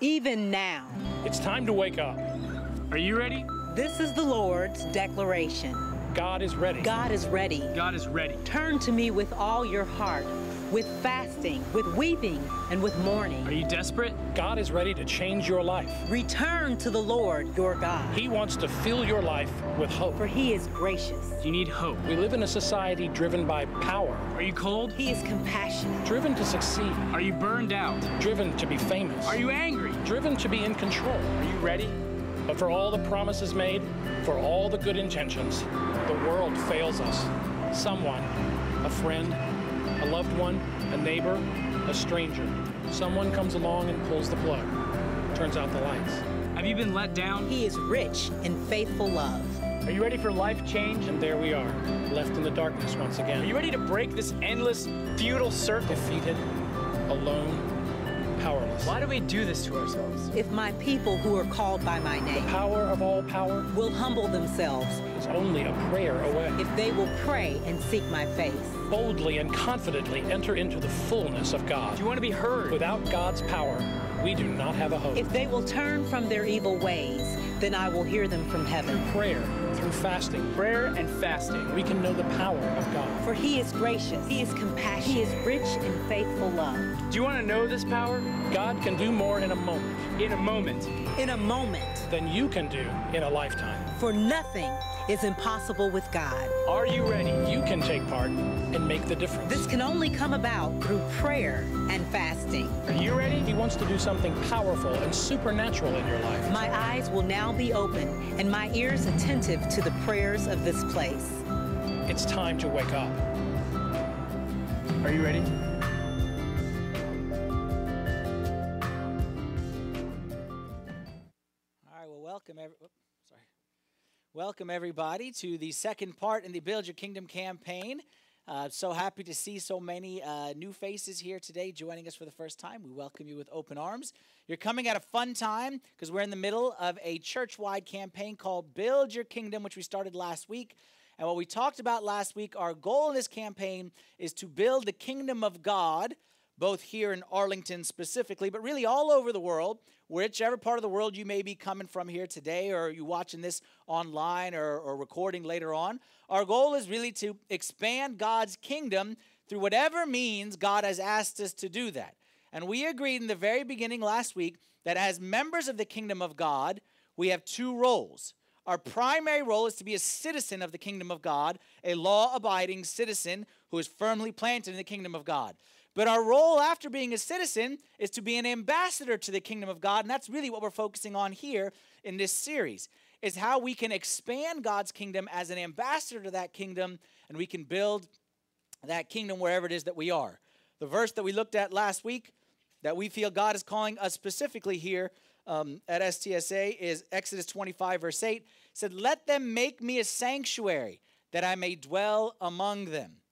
even now. It's time to wake up. Are you ready? This is the Lord's declaration. God is ready. God is ready. God is ready. Turn to me with all your heart, with fasting, with weeping, and with mourning. Are you desperate? God is ready to change your life. Return to the Lord your God. He wants to fill your life with hope. For he is gracious. You need hope. We live in a society driven by power. Are you cold? He is compassionate. Driven to succeed. Are you burned out? Driven to be famous. Are you angry? Driven to be in control. Are you ready? But for all the promises made, for all the good intentions, the world fails us. Someone, a friend, a loved one, a neighbor, a stranger. Someone comes along and pulls the plug, turns out the lights. Have you been let down? He is rich in faithful love. Are you ready for life change? And there we are, left in the darkness once again. Are you ready to break this endless, futile circle? Defeated, alone, powerless. Why do we do this to ourselves? If my people who are called by my name, the power of all power, will humble themselves, is only a prayer away. If they will pray and seek my face, boldly and confidently enter into the fullness of God. Do you want to be heard? Without God's power, we do not have a hope. If they will turn from their evil ways, then I will hear them from heaven. Through prayer, through fasting. Prayer and fasting. We can know the power of God. For he is gracious. He is compassionate. He is rich in faithful love. Do you want to know this power? God can do more in a moment. In a moment. In a moment. Than you can do in a lifetime. For nothing is impossible with God. Are you ready? You can take part and make the difference. This can only come about through prayer and fasting. Are you ready? He wants to do something powerful and supernatural in your life. My eyes will now be open and my ears attentive to the prayers of this place. It's time to wake up. Are you ready? All right, well, welcome everybody to the second part in the Build Your Kingdom campaign. So happy to see so many new faces here today joining us for the first time. We welcome you with open arms. You're coming at a fun time because we're in the middle of a church-wide campaign called Build Your Kingdom, which we started last week. And what we talked about last week, our goal in this campaign is to build the kingdom of God, both here in Arlington specifically, but really all over the world, whichever part of the world you may be coming from here today, or you watching this online or recording later on. Our goal is really to expand God's kingdom through whatever means God has asked us to do that. And we agreed in the very beginning last week that as members of the kingdom of God, we have two roles. Our primary role is to be a citizen of the kingdom of God, a law-abiding citizen who is firmly planted in the kingdom of God. But our role after being a citizen is to be an ambassador to the kingdom of God, and that's really what we're focusing on here in this series, is how we can expand God's kingdom as an ambassador to that kingdom, and we can build that kingdom wherever it is that we are. The verse that we looked at last week that we feel God is calling us specifically here at STSA is Exodus 25, verse 8. It said, "Let them make me a sanctuary that I may dwell among them."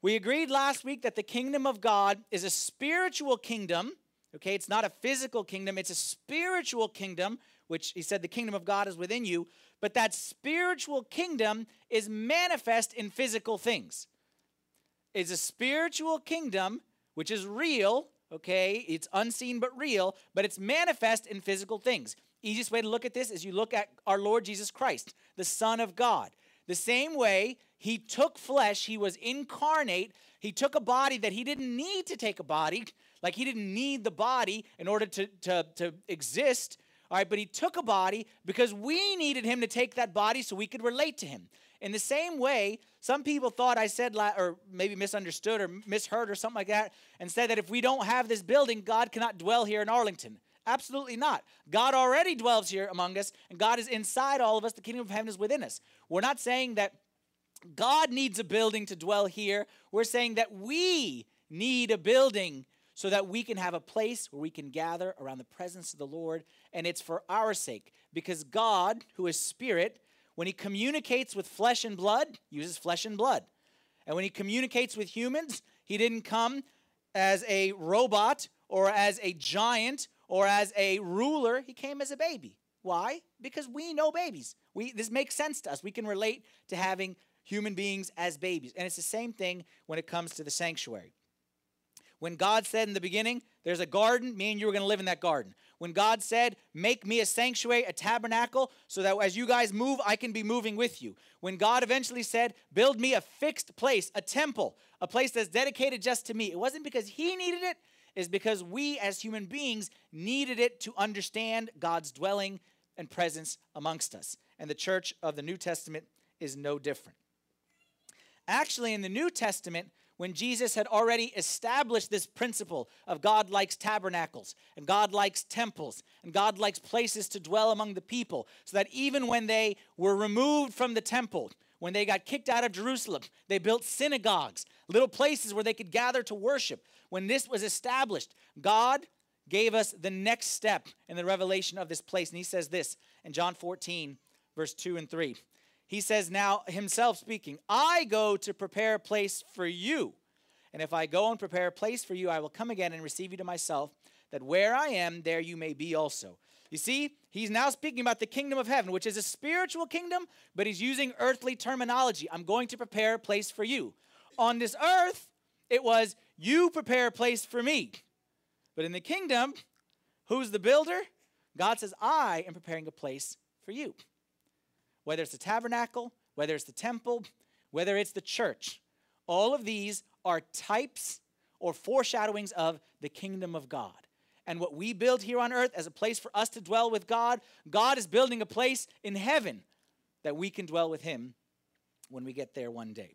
We agreed last week that the kingdom of God is a spiritual kingdom, okay? It's not a physical kingdom. It's a spiritual kingdom, which he said the kingdom of God is within you, but that spiritual kingdom is manifest in physical things. It's a spiritual kingdom, which is real, okay? It's unseen but real, but it's manifest in physical things. Easiest way to look at this is you look at our Lord Jesus Christ, the Son of God. The same way he took flesh, he was incarnate, he took a body that he didn't need to take a body, like he didn't need the body in order to exist, all right, but he took a body because we needed him to take that body so we could relate to him. In the same way, some people thought I said, or maybe misunderstood or misheard or something like that, and said that if we don't have this building, God cannot dwell here in Arlington. Absolutely not. God already dwells here among us, and God is inside all of us. The kingdom of heaven is within us. We're not saying that God needs a building to dwell here. We're saying that we need a building so that we can have a place where we can gather around the presence of the Lord, and it's for our sake. Because God, who is spirit, when he communicates with flesh and blood, uses flesh and blood. And when he communicates with humans, he didn't come as a robot or as a giant or as a ruler. He came as a baby. Why? Because we know babies. This makes sense to us. We can relate to having human beings as babies. And it's the same thing when it comes to the sanctuary. When God said in the beginning, There's a garden. Me and you are going to live in that garden. When God said, make me a sanctuary, a tabernacle, so that as you guys move, I can be moving with you. When God eventually said, build me a fixed place, a temple, a place that's dedicated just to me, it wasn't because he needed it. It's because we as human beings needed it to understand God's dwelling and presence amongst us. And the church of the New Testament is no different. Actually, in the New Testament, when Jesus had already established this principle of God likes tabernacles, and God likes temples, and God likes places to dwell among the people, so that even when they were removed from the temple, when they got kicked out of Jerusalem, they built synagogues, little places where they could gather to worship. When this was established, God gave us the next step in the revelation of this place. And he says this in John 14, verse 2 and 3. He says, now himself speaking, I go to prepare a place for you. And if I go and prepare a place for you, I will come again and receive you to myself, that where I am, there you may be also. You see, he's now speaking about the kingdom of heaven, which is a spiritual kingdom, but he's using earthly terminology. I'm going to prepare a place for you. On this earth, it was, you prepare a place for me. But in the kingdom, who's the builder? God says, I am preparing a place for you. Whether it's the tabernacle, whether it's the temple, whether it's the church, all of these are types or foreshadowings of the kingdom of God. And what we build here on earth as a place for us to dwell with God, God is building a place in heaven that we can dwell with him when we get there one day.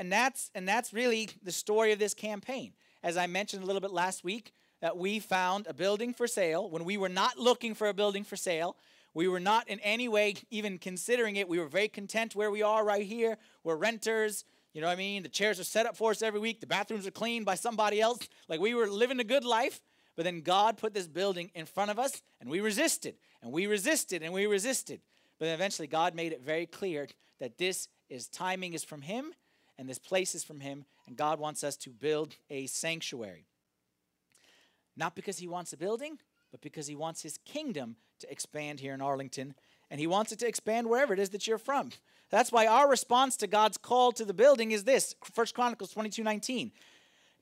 And that's really the story of this campaign. As I mentioned a little bit last week, that we found a building for sale when we were not looking for a building for sale. We were not in any way even considering it. We were very content where we are right here. We're renters. You know what I mean? The chairs are set up for us every week. The bathrooms are cleaned by somebody else. Like, we were living a good life. But then God put this building in front of us, and we resisted, and we resisted, and we resisted. But then eventually God made it very clear that timing is from him, and this place is from him, and God wants us to build a sanctuary. Not because he wants a building, but because he wants his kingdom to expand here in Arlington, and he wants it to expand wherever it is that you're from. That's why our response to God's call to the building is this, 1 Chronicles 22:19.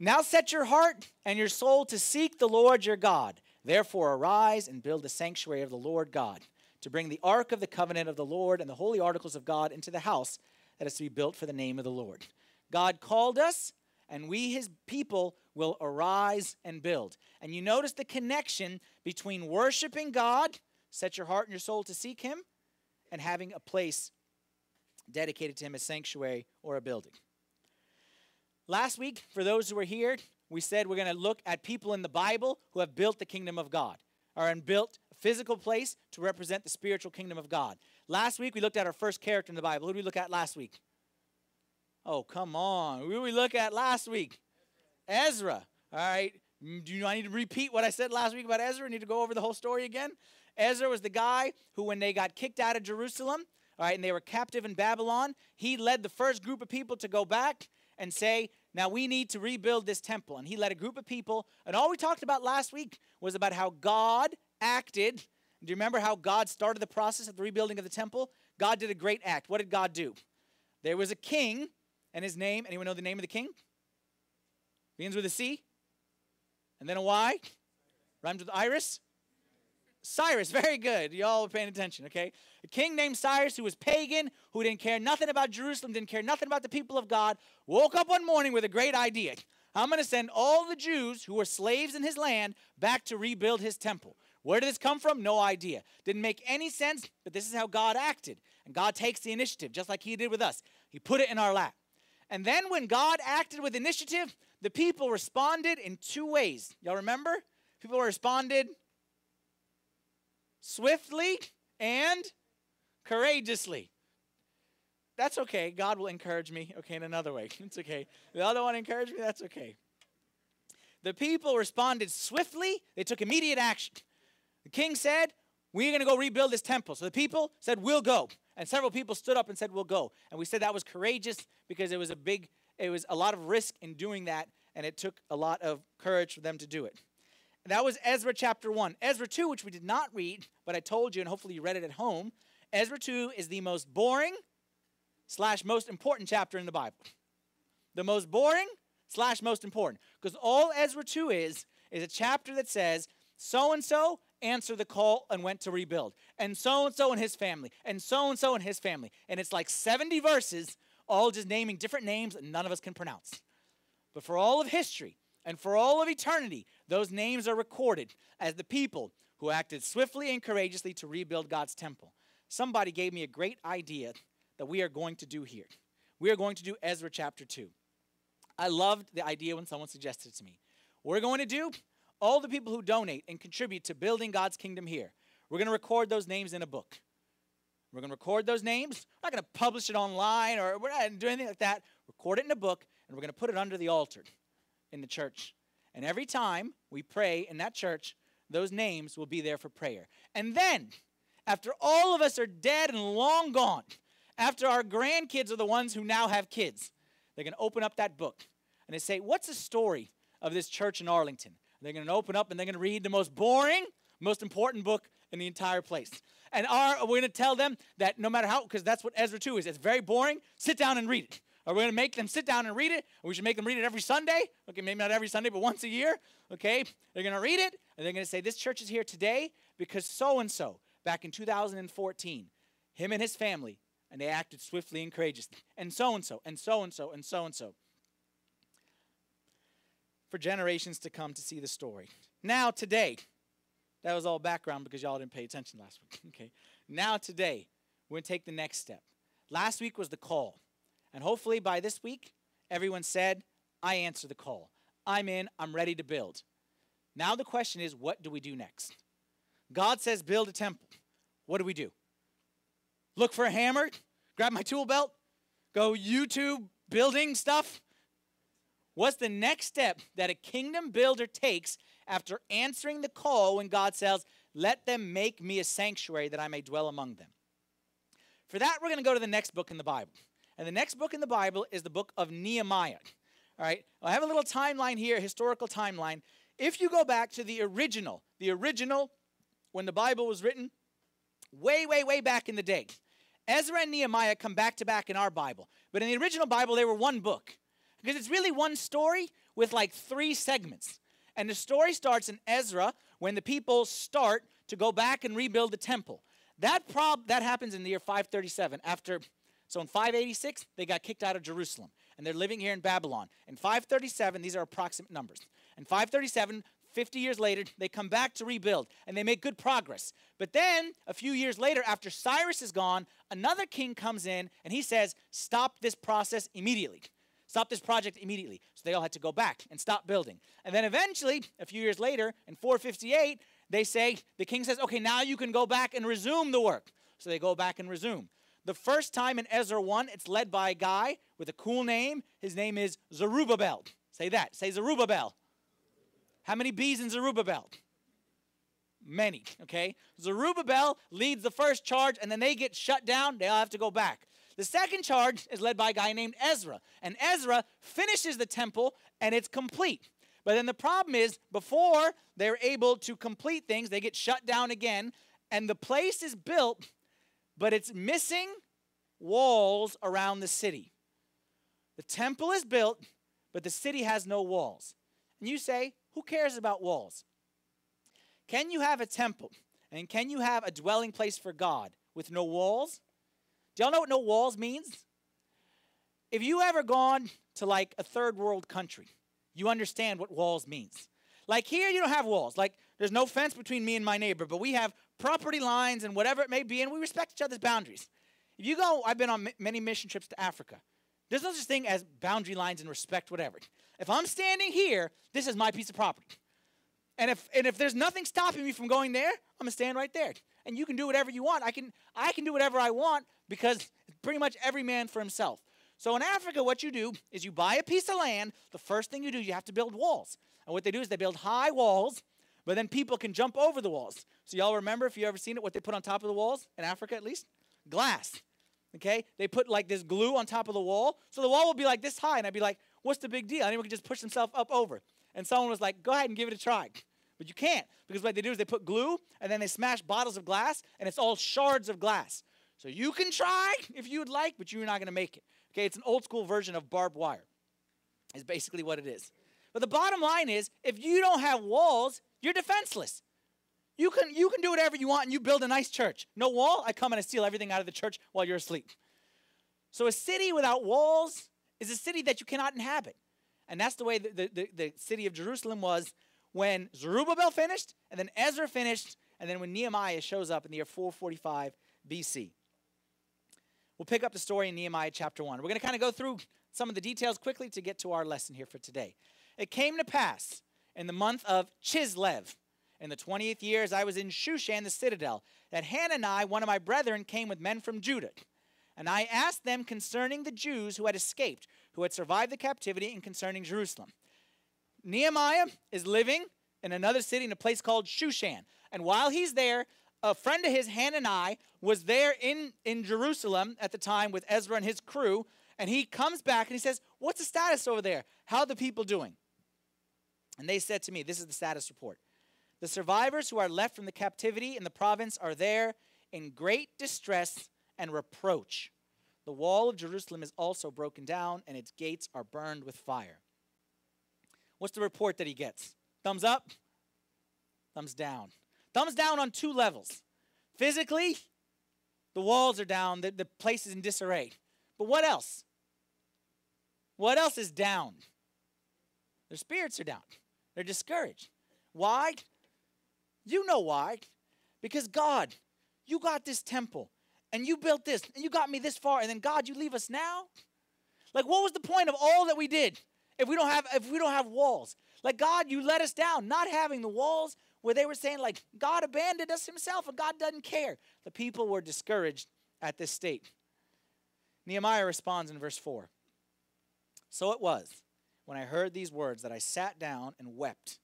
Now set your heart and your soul to seek the Lord your God. Therefore arise and build the sanctuary of the Lord God, to bring the ark of the covenant of the Lord and the holy articles of God into the house that is to be built for the name of the Lord. God called us, and we, his people, will arise and build. And you notice the connection between worshiping God, set your heart and your soul to seek him, and having a place dedicated to him, a sanctuary or a building. Last week, for those who were here, we said we're going to look at people in the Bible who have built the kingdom of God, or built a physical place to represent the spiritual kingdom of God. Last week, we looked at our first character in the Bible. Who did we look at last week? Oh, come on. Who did we look at last week? Ezra. All right. Do I need to repeat what I said last week about Ezra? I need to go over the whole story again? Ezra was the guy who, when they got kicked out of Jerusalem, all right, and they were captive in Babylon, he led the first group of people to go back and say, now we need to rebuild this temple. And he led a group of people. And all we talked about last week was about how God acted. Do you remember how God started the process of the rebuilding of the temple? God did a great act. What did God do? There was a king and his name. Anyone know the name of the king? Begins with a C. And then a Y. Rhymes with Iris. Cyrus. Very good. Y'all were paying attention, okay? A king named Cyrus who was pagan, who didn't care nothing about Jerusalem, didn't care nothing about the people of God, woke up one morning with a great idea. I'm going to send all the Jews who were slaves in his land back to rebuild his temple. Where did this come from? No idea. Didn't make any sense, but this is how God acted. And God takes the initiative, just like he did with us. He put it in our lap. And then when God acted with initiative, the people responded in two ways. Y'all remember? People responded swiftly and courageously. That's okay. God will encourage me, okay, in another way. It's okay. Y'all don't want to encourage me? That's okay. The people responded swiftly. They took immediate action. The king said, we're going to go rebuild this temple. So the people said, we'll go. And several people stood up and said, we'll go. And we said that was courageous because it was a lot of risk in doing that, and it took a lot of courage for them to do it. And that was Ezra chapter 1. Ezra 2, which we did not read, but I told you, and hopefully you read it at home. Ezra 2 is the most boring / most important chapter in the Bible. The most boring / most important. Because all Ezra 2 is is a chapter that says, so-and-so answered the call and went to rebuild. And so-and-so and his family. And so-and-so and his family. And it's like 70 verses, all just naming different names that none of us can pronounce. But for all of history and for all of eternity, those names are recorded as the people who acted swiftly and courageously to rebuild God's temple. Somebody gave me a great idea that we are going to do here. We are going to do Ezra chapter 2. I loved the idea when someone suggested it to me. We're going to do all the people who donate and contribute to building God's kingdom here. We're going to record those names in a book. We're going to record those names. We're not going to publish it online or we're not going to do anything like that. Record it in a book, and we're going to put it under the altar in the church. And every time we pray in that church, those names will be there for prayer. And then, after all of us are dead and long gone, after our grandkids are the ones who now have kids, they're going to open up that book. And they say, what's the story of this church in Arlington? And they're going to open up and they're going to read the most boring, most important book in the entire place. And we're going to tell them that no matter how, because that's what Ezra 2 is. It's very boring. Sit down and read it. Are we going to make them sit down and read it? Or we should make them read it every Sunday. Okay, maybe not every Sunday, but once a year. Okay, they're going to read it, and they're going to say, this church is here today because so-and-so, back in 2014, him and his family, and they acted swiftly and courageously, and so-and-so, and so-and-so, and so-and-so. For generations to come to see the story. Now, today, that was all background because y'all didn't pay attention last week. Okay, now today, we're going to take the next step. Last week was the call. And hopefully by this week, everyone said, I answer the call. I'm in. I'm ready to build. Now the question is, what do we do next? God says, build a temple. What do we do? Look for a hammer? Grab my tool belt? Go YouTube building stuff? What's the next step that a kingdom builder takes after answering the call when God says, let them make me a sanctuary that I may dwell among them? For that, we're going to go to the next book in the Bible. And the next book in the Bible is the book of Nehemiah. All right, I have a little timeline here, historical timeline. If you go back to the original, when the Bible was written, way, way, way back in the day, Ezra and Nehemiah come back to back in our Bible. But in the original Bible, they were one book. Because it's really one story with like three segments. And the story starts in Ezra when the people start to go back and rebuild the temple. That happens in the year 537 after... So in 586, they got kicked out of Jerusalem, and they're living here in Babylon. In 537, these are approximate numbers. In 537, 50 years later, they come back to rebuild, and they make good progress. But then, a few years later, after Cyrus is gone, another king comes in, and he says, stop this process immediately. Stop this project immediately. So they all had to go back and stop building. And then eventually, a few years later, in 458, the king says, okay, now you can go back and resume the work. So they go back and resume. The first time in Ezra 1, it's led by a guy with a cool name. His name is Zerubbabel. Say that. Say Zerubbabel. How many B's in Zerubbabel? Many, okay? Zerubbabel leads the first charge, and then they get shut down. They all have to go back. The second charge is led by a guy named Ezra. And Ezra finishes the temple, and it's complete. But then the problem is, before they're able to complete things, they get shut down again, and the place is built, but it's missing walls around the city. The temple is built, but the city has no walls. And you say, who cares about walls? Can you have a temple and can you have a dwelling place for God with no walls? Do y'all know what no walls means? If you ever gone to like a third world country, you understand what walls means. Like here, you don't have walls. Like there's no fence between me and my neighbor, but we have property lines and whatever it may be, and we respect each other's boundaries. If you go, I've been on many mission trips to Africa. There's no such thing as boundary lines and respect, whatever. If I'm standing here, this is my piece of property. And if there's nothing stopping me from going there, I'm going to stand right there. And you can do whatever you want. I can do whatever I want because it's pretty much every man for himself. So in Africa, what you do is you buy a piece of land. The first thing you do, you have to build walls. And what they do is they build high walls, but then people can jump over the walls. So y'all remember, if you've ever seen it, what they put on top of the walls, in Africa at least? Glass, okay? They put like this glue on top of the wall. So the wall will be like this high, and I'd be like, what's the big deal? Anyone can just push themselves up over. And someone was like, go ahead and give it a try. But you can't, because what they do is they put glue, and then they smash bottles of glass, and it's all shards of glass. So you can try if you would like, but you're not going to make it. Okay, it's an old school version of barbed wire is basically what it is. But the bottom line is, if you don't have walls, you're defenseless. You can do whatever you want, and you build a nice church. No wall, I come and I steal everything out of the church while you're asleep. So a city without walls is a city that you cannot inhabit. And that's the way the city of Jerusalem was when Zerubbabel finished, and then Ezra finished, and then when Nehemiah shows up in the year 445 BC. We'll pick up the story in Nehemiah chapter 1. We're going to kind of go through some of the details quickly to get to our lesson here for today. It came to pass in the month of Chislev, in the 20th year, as I was in Shushan, the citadel, that Hanani, one of my brethren, came with men from Judah. And I asked them concerning the Jews who had escaped, who had survived the captivity, and concerning Jerusalem. Nehemiah is living in another city in a place called Shushan. And while he's there, a friend of his, Hanani, was there in Jerusalem at the time with Ezra and his crew. And he comes back and he says, what's the status over there? How are the people doing? And they said to me, this is the status report. The survivors who are left from the captivity in the province are there in great distress and reproach. The wall of Jerusalem is also broken down, and its gates are burned with fire. What's the report that he gets? Thumbs up? Thumbs down. Thumbs down on two levels. Physically, the walls are down. The place is in disarray. But what else? What else is down? Their spirits are down. They're discouraged. Why? You know why. Because God, you got this temple, and you built this, and you got me this far, and then God, you leave us now? Like, what was the point of all that we did if we don't have walls? Like, God, you let us down. Not having the walls, where they were saying, like, God abandoned us himself and God doesn't care. The people were discouraged at this state. Nehemiah responds in verse 4. So it was, when I heard these words, that I sat down and wept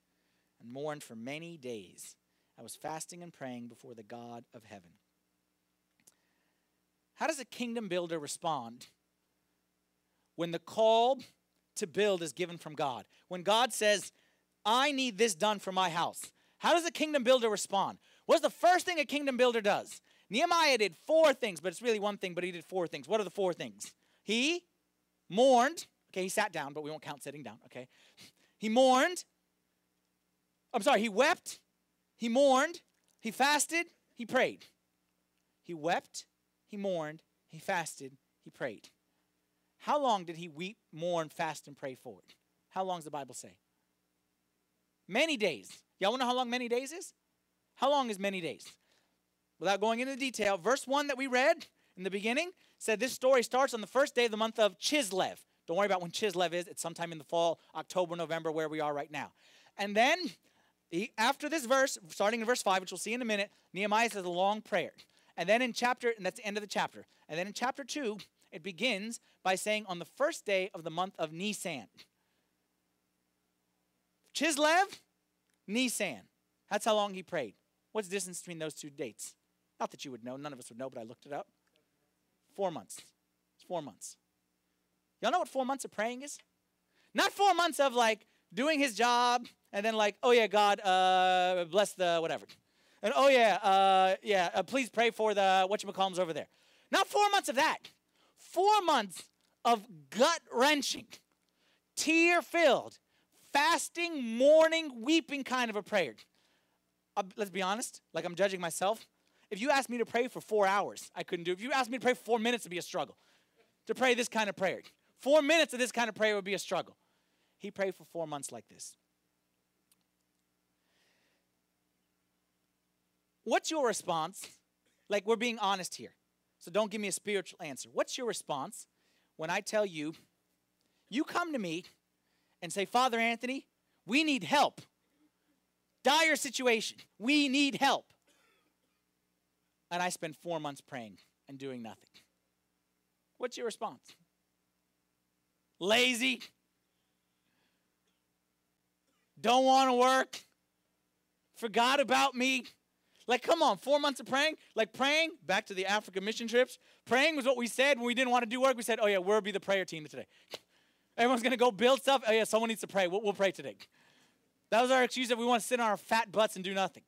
and mourned for many days. I was fasting and praying before the God of heaven. How does a kingdom builder respond when the call to build is given from God? When God says, I need this done for my house. How does a kingdom builder respond? What's the first thing a kingdom builder does? Nehemiah did four things, but it's really one thing, but he did four things. What are the four things? He mourned. Okay, he sat down, but we won't count sitting down, okay? He mourned. I'm sorry, he wept. He mourned. He fasted. He prayed. He wept. He mourned. He fasted. He prayed. How long did he weep, mourn, fast, and pray for it? How long does the Bible say? Many days. Y'all want to know how long many days is? How long is many days? Without going into the detail, verse 1 that we read in the beginning said this story starts on the first day of the month of Chislev. Don't worry about when Chislev is. It's sometime in the fall, October, November, where we are right now. And then after this verse, starting in verse 5, which we'll see in a minute, Nehemiah says a long prayer. And then in chapter, and that's the end of the chapter. And then in chapter 2, it begins by saying on the first day of the month of Nisan. Chislev, Nisan. That's how long he prayed. What's the distance between those two dates? Not that you would know. None of us would know, but I looked it up. 4 months. It's 4 months. Y'all know what 4 months of praying is? Not 4 months of, like, doing his job and then, like, oh, yeah, God, bless the whatever. And, oh, yeah, please pray for the whatchamacallums over there. Not 4 months of that. 4 months of gut-wrenching, tear-filled, fasting, mourning, weeping kind of a prayer. Let's be honest, like I'm judging myself. If you asked me to pray for 4 hours, I couldn't do it. If you asked me to pray for 4 minutes, it'd be a struggle. To pray this kind of prayer. 4 minutes of this kind of prayer would be a struggle. He prayed for 4 months like this. What's your response? Like, we're being honest here, so don't give me a spiritual answer. What's your response when I tell you, you come to me and say, Father Anthony, we need help. Dire situation. We need help. And I spend 4 months praying and doing nothing. What's your response? Lazy. Don't want to work. Forgot about me. Like, come on, 4 months of praying. Like, praying, back to the Africa mission trips. Praying was what we said when we didn't want to do work. We said, oh, yeah, we'll be the prayer team today. Everyone's going to go build stuff. Oh, yeah, someone needs to pray. We'll pray today. That was our excuse that we want to sit on our fat butts and do nothing.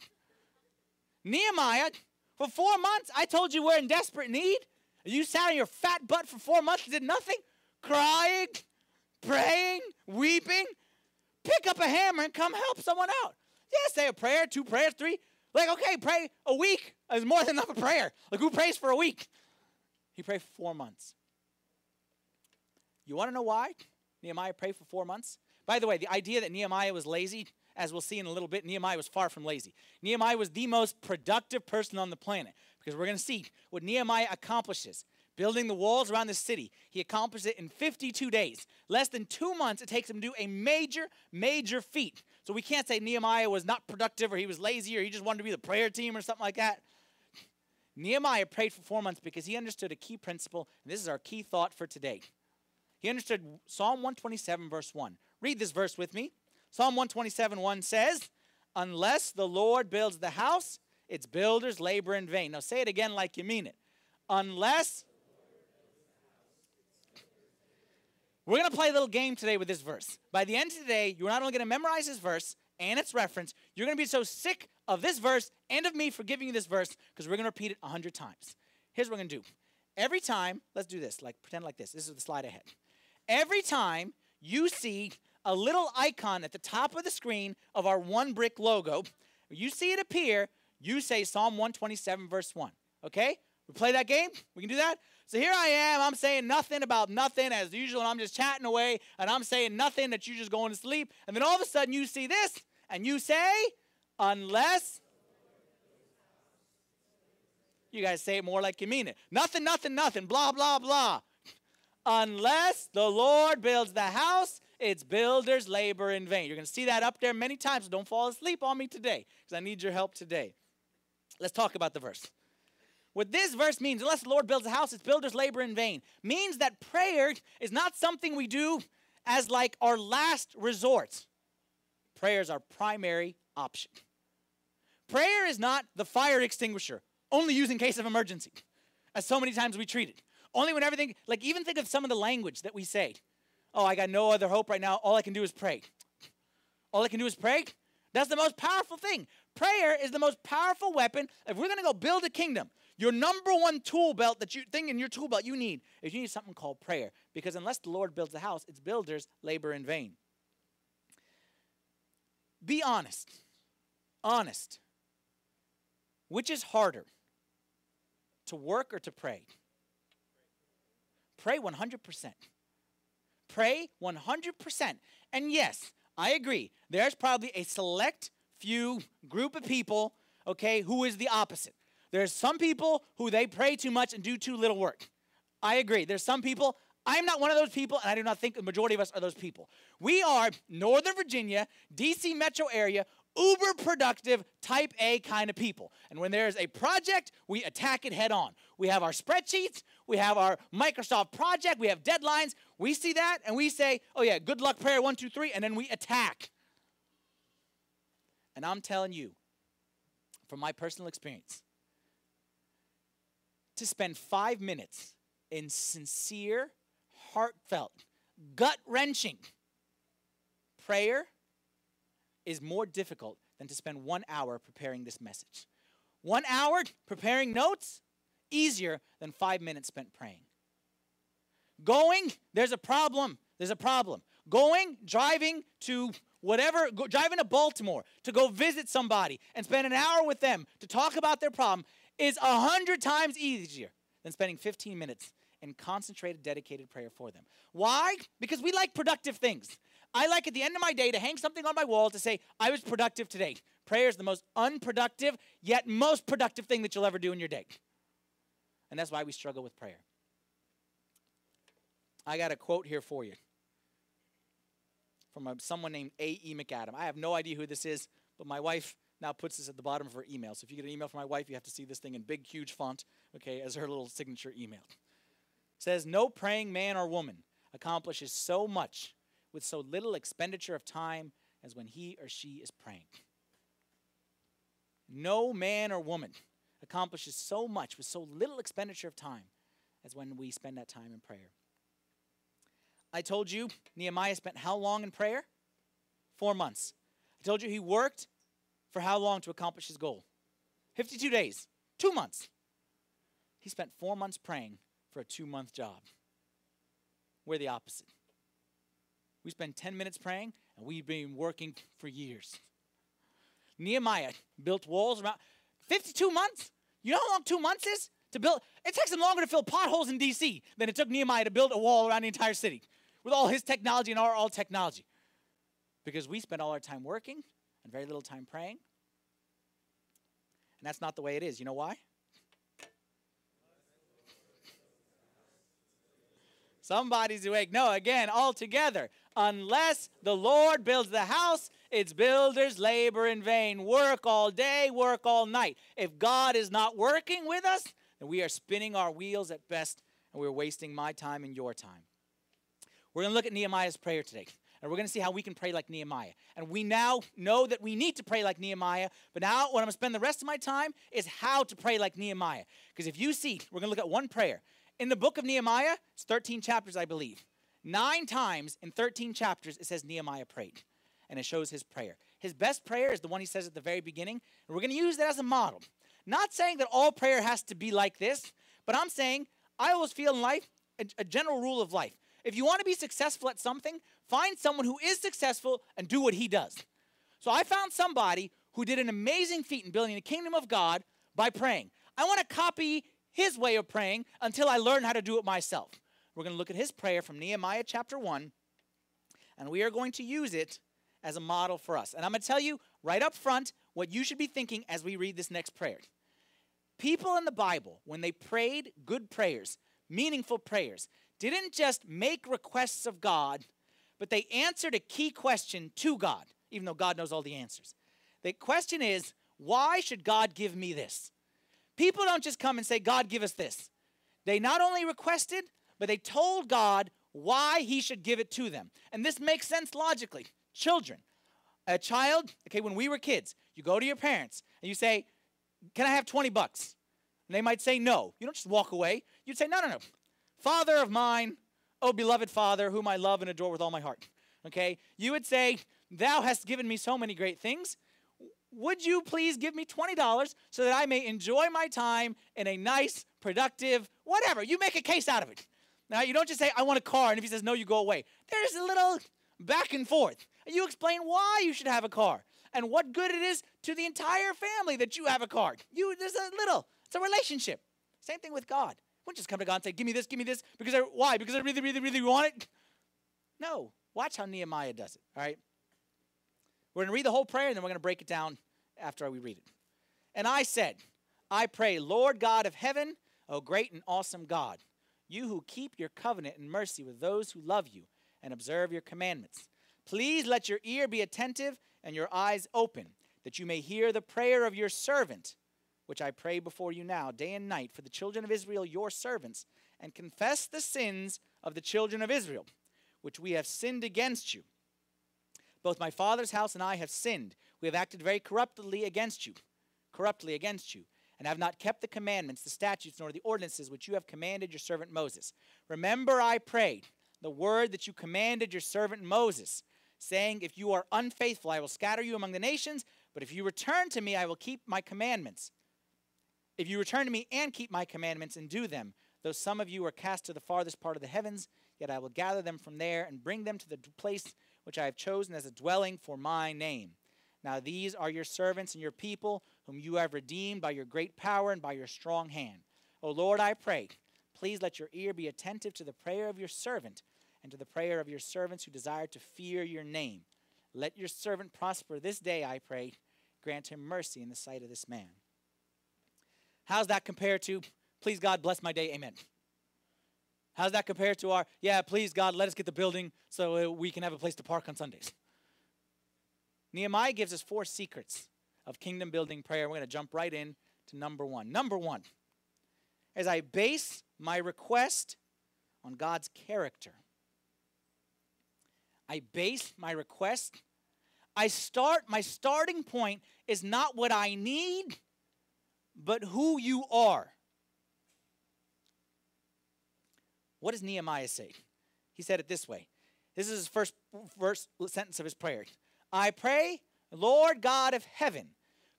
Nehemiah, for 4 months, I told you we're in desperate need. You sat on your fat butt for 4 months and did nothing? Crying, praying, weeping. pick up a hammer and come help someone out. Yeah, say a prayer, 2 prayers, 3. Like, okay, pray a week is more than enough a prayer. Like, who prays for a week? He prayed for 4 months. You want to know why Nehemiah prayed for 4 months? By the way, the idea that Nehemiah was lazy, as we'll see in a little bit, Nehemiah was far from lazy. Nehemiah was the most productive person on the planet, because we're going to see what Nehemiah accomplishes. Building the walls around the city, he accomplished it in 52 days. Less than 2 months it takes him to do a major, major feat. So we can't say Nehemiah was not productive or he was lazy or he just wanted to be the prayer team or something like that. Nehemiah prayed for 4 months because he understood a key principle, and this is our key thought for today. He understood Psalm 127, verse 1. Read this verse with me. Psalm 127, 1 says, "Unless the Lord builds the house, its builders labor in vain." Now say it again like you mean it. Unless... We're going to play a little game today with this verse. By the end of today, you're not only going to memorize this verse and its reference, you're going to be so sick of this verse and of me for giving you this verse, because we're going to repeat it 100 times. Here's what we're going to do. Every time, let's do this, like pretend like this. This is the slide ahead. Every time you see a little icon at the top of the screen of our One Brick logo, you see it appear, you say Psalm 127, verse 1. Okay? We play that game? We can do that? So here I am, I'm saying nothing about nothing as usual, and I'm just chatting away, and I'm saying nothing that you're just going to sleep. And then all of a sudden you see this, and you say, unless. You guys say it more like you mean it. Nothing, nothing, nothing, blah, blah, blah. Unless the Lord builds the house, its builders labor in vain. You're going to see that up there many times, so don't fall asleep on me today, because I need your help today. Let's talk about the verse. What this verse means, unless the Lord builds a house, its builders labor in vain, means that prayer is not something we do as like our last resort. Prayer is our primary option. Prayer is not the fire extinguisher, only used in case of emergency, as so many times we treat it. Only when everything, like even think of some of the language that we say. Oh, I got no other hope right now. All I can do is pray. All I can do is pray? That's the most powerful thing. Prayer is the most powerful weapon. If we're going to go build a kingdom, your number one tool belt that you think in your tool belt you need is you need something called prayer. Because unless the Lord builds the house, its builders labor in vain. Be honest. Honest. Which is harder, to work or to pray? Pray 100%. Pray 100%. And yes, I agree. There's probably a select few group of people, okay, who is the opposite. There's some people who they pray too much and do too little work. I agree. There's some people. I'm not one of those people, and I do not think the majority of us are those people. We are Northern Virginia, D.C. metro area, uber productive, type A kind of people. And when there is a project, we attack it head on. We have our spreadsheets. We have our Microsoft project. We have deadlines. We see that, and we say, oh, yeah, good luck prayer, 1, 2, 3, and then we attack. And I'm telling you, from my personal experience, to spend 5 minutes in sincere, heartfelt, gut-wrenching prayer is more difficult than to spend 1 hour preparing this message. 1 hour preparing notes, easier than 5 minutes spent praying. Going, there's a problem. There's a problem. Going, driving to whatever, driving to Baltimore to go visit somebody and spend an hour with them to talk about their problem is 100 times easier than spending 15 minutes in concentrated, dedicated prayer for them. Why? Because we like productive things. I like at the end of my day to hang something on my wall to say, I was productive today. Prayer is the most unproductive, yet most productive thing that you'll ever do in your day. And that's why we struggle with prayer. I got a quote here for you from someone named A.E. McAdam. I have no idea who this is, but my wife now puts this at the bottom of her email. So if you get an email from my wife, you have to see this thing in big, huge font, okay, as her little signature email. It says, no praying man or woman accomplishes so much with so little expenditure of time as when he or she is praying. No man or woman accomplishes so much with so little expenditure of time as when we spend that time in prayer. I told you Nehemiah spent how long in prayer? 4 months. I told you he worked for how long to accomplish his goal? 52 days, 2 months. He spent 4 months praying for a 2-month job. We're the opposite. We spend 10 minutes praying, And we've been working for years. Nehemiah built walls around 52 months. You know how long 2 months is to build? It takes him longer to fill potholes in D.C. than it took Nehemiah to build a wall around the entire city with all his technology and our all technology. Because we spend all our time working and very little time praying. And that's not the way it is. You know why? Somebody's awake. No, again, all together. Unless the Lord builds the house, its builders labor in vain. Work all day, work all night. If God is not working with us, then we are spinning our wheels at best, and we're wasting my time and your time. We're going to look at Nehemiah's prayer today, and we're going to see how we can pray like Nehemiah. And we now know that we need to pray like Nehemiah, but now what I'm going to spend the rest of my time is how to pray like Nehemiah. Because if you see, we're going to look at one prayer. In the book of Nehemiah, it's 13 chapters, I believe. 9 times in 13 chapters, it says Nehemiah prayed, and it shows his prayer. His best prayer is the one he says at the very beginning, and we're going to use that as a model. Not saying that all prayer has to be like this, but I'm saying I always feel in life, a general rule of life. If you want to be successful at something, find someone who is successful and do what he does. So I found somebody who did an amazing feat in building the kingdom of God by praying. I want to copy his way of praying until I learn how to do it myself. We're going to look at his prayer from Nehemiah chapter 1, and we are going to use it as a model for us. And I'm going to tell you right up front what you should be thinking as we read this next prayer. People in the Bible, when they prayed good prayers, meaningful prayers, didn't just make requests of God, but they answered a key question to God, even though God knows all the answers. The question is, why should God give me this? People don't just come and say, God, give us this. They not only requested, but they told God why he should give it to them. And this makes sense logically. Children. A child, okay, when we were kids, you go to your parents and you say, can I have $20? And they might say no. You don't just walk away. You'd say, no. Father of mine, oh beloved Father, whom I love and adore with all my heart. Okay? You would say, thou hast given me so many great things. Would you please give me $20 so that I may enjoy my time in a nice, productive, whatever. You make a case out of it. Now, you don't just say, I want a car, and if he says no, you go away. There's a little back and forth. You explain why you should have a car and what good it is to the entire family that you have a car. There's a little. It's a relationship. Same thing with God. We don't just come to God and say, give me this. Why? Because I really, really, really want it? No. Watch how Nehemiah does it, all right? We're going to read the whole prayer, and then we're going to break it down after we read it. And I said, I pray, Lord God of heaven, O great and awesome God, you who keep your covenant and mercy with those who love you and observe your commandments. Please let your ear be attentive and your eyes open, that you may hear the prayer of your servant, which I pray before you now, day and night, for the children of Israel, your servants, and confess the sins of the children of Israel, which we have sinned against you. Both my father's house and I have sinned. We have acted very corruptly against you, and have not kept the commandments, the statutes, nor the ordinances which you have commanded your servant Moses. Remember, I prayed, the word that you commanded your servant Moses, saying, if you are unfaithful, I will scatter you among the nations, but if you return to me, I will keep my commandments. If you return to me and keep my commandments and do them, though some of you are cast to the farthest part of the heavens, yet I will gather them from there and bring them to the place which I have chosen as a dwelling for my name. Now these are your servants and your people, whom you have redeemed by your great power and by your strong hand. O Lord, I pray, please let your ear be attentive to the prayer of your servant and to the prayer of your servants who desire to fear your name. Let your servant prosper this day, I pray. Grant him mercy in the sight of this man. How's that compared to, please God, bless my day, amen? How's that compared to our, yeah, please God, let us get the building so we can have a place to park on Sundays? Nehemiah gives us 4 secrets of kingdom building prayer. We're going to jump right in to number 1. Number 1, as I base my request on God's character. I base my request. My starting point is not what I need, but who you are. What does Nehemiah say? He said it this way. This is his first verse, sentence of his prayer. I pray, Lord God of heaven,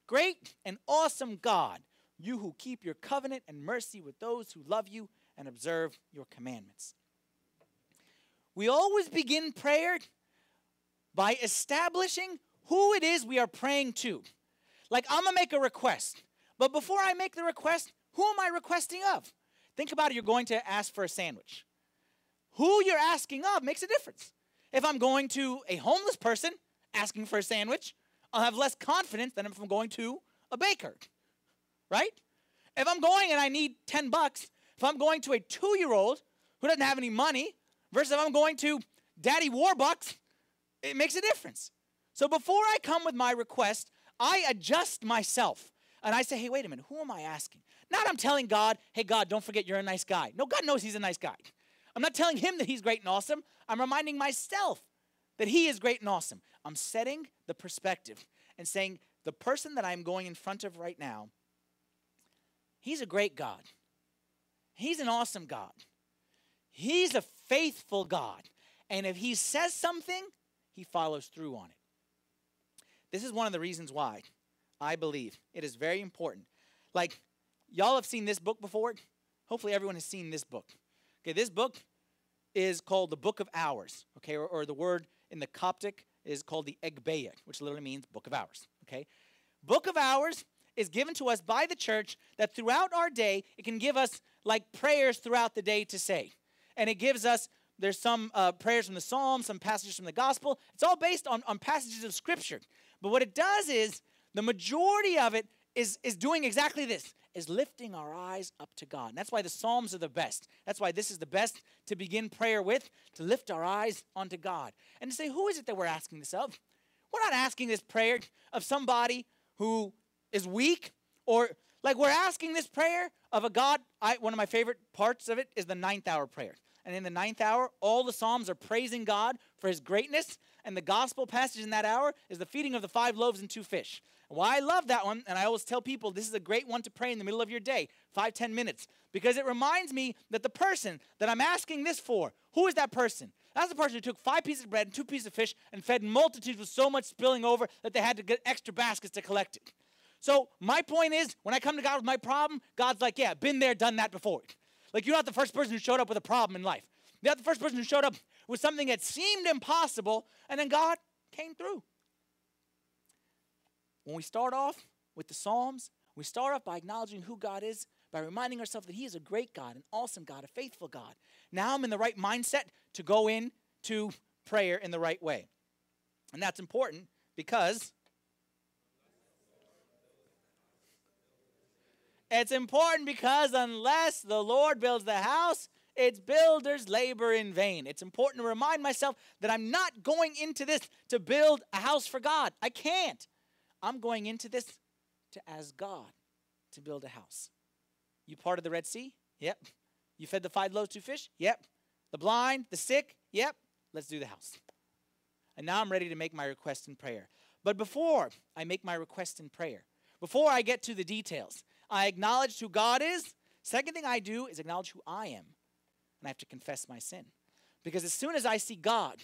great and awesome God, you who keep your covenant and mercy with those who love you and observe your commandments. We always begin prayer by establishing who it is we are praying to. Like, I'm going to make a request. But before I make the request, who am I requesting of? Think about it. You're going to ask for a sandwich. Who you're asking of makes a difference. If I'm going to a homeless person asking for a sandwich, I'll have less confidence than if I'm going to a baker, right? If I'm going and I need 10 bucks, if I'm going to a 2-year-old who doesn't have any money versus if I'm going to Daddy Warbucks, it makes a difference. So before I come with my request, I adjust myself. And I say, hey, wait a minute, who am I asking? Not I'm telling God, hey, God, don't forget you're a nice guy. No, God knows he's a nice guy. I'm not telling him that he's great and awesome. I'm reminding myself that he is great and awesome. I'm setting the perspective and saying, the person that I'm going in front of right now, he's a great God. He's an awesome God. He's a faithful God. And if he says something, he follows through on it. This is one of the reasons why I believe it is very important. Like, y'all have seen this book before. Hopefully everyone has seen this book. Okay, this book is called the Book of Hours, okay, or the word in the Coptic is called the Egbeia, which literally means Book of Hours, okay? Book of Hours is given to us by the church that throughout our day, it can give us, like, prayers throughout the day to say. And it gives us, there's some prayers from the Psalms, some passages from the Gospel. It's all based on passages of Scripture. But what it does is, the majority of it is doing exactly this, is lifting our eyes up to God. And that's why the Psalms are the best. That's why this is the best to begin prayer with, to lift our eyes onto God. And to say, who is it that we're asking this of? We're not asking this prayer of somebody who is weak, or like we're asking this prayer of a God. One of my favorite parts of it is the 9th hour prayer. And in the 9th hour, all the Psalms are praising God for his greatness. And the gospel passage in that hour is the feeding of the 5 loaves and 2 fish. Well, I love that one, and I always tell people this is a great one to pray in the middle of your day, 5-10 minutes, because it reminds me that the person that I'm asking this for, who is that person? That's the person who took 5 pieces of bread and 2 pieces of fish and fed multitudes with so much spilling over that they had to get extra baskets to collect it. So my point is, when I come to God with my problem, God's like, yeah, been there, done that before. Like, you're not the first person who showed up with a problem in life. You're not the first person who showed up with something that seemed impossible, and then God came through. When we start off with the Psalms, we start off by acknowledging who God is, by reminding ourselves that he is a great God, an awesome God, a faithful God. Now I'm in the right mindset to go in to prayer in the right way. And that's important because it's important because unless the Lord builds the house, its builders labor in vain. It's important to remind myself that I'm not going into this to build a house for God. I can't. I'm going into this to ask God to build a house. You parted the Red Sea? Yep. You fed the 5 loaves, 2 fish? Yep. The blind, the sick? Yep. Let's do the house. And now I'm ready to make my request in prayer. But before I make my request in prayer, before I get to the details, I acknowledge who God is. Second thing I do is acknowledge who I am. And I have to confess my sin. Because as soon as I see God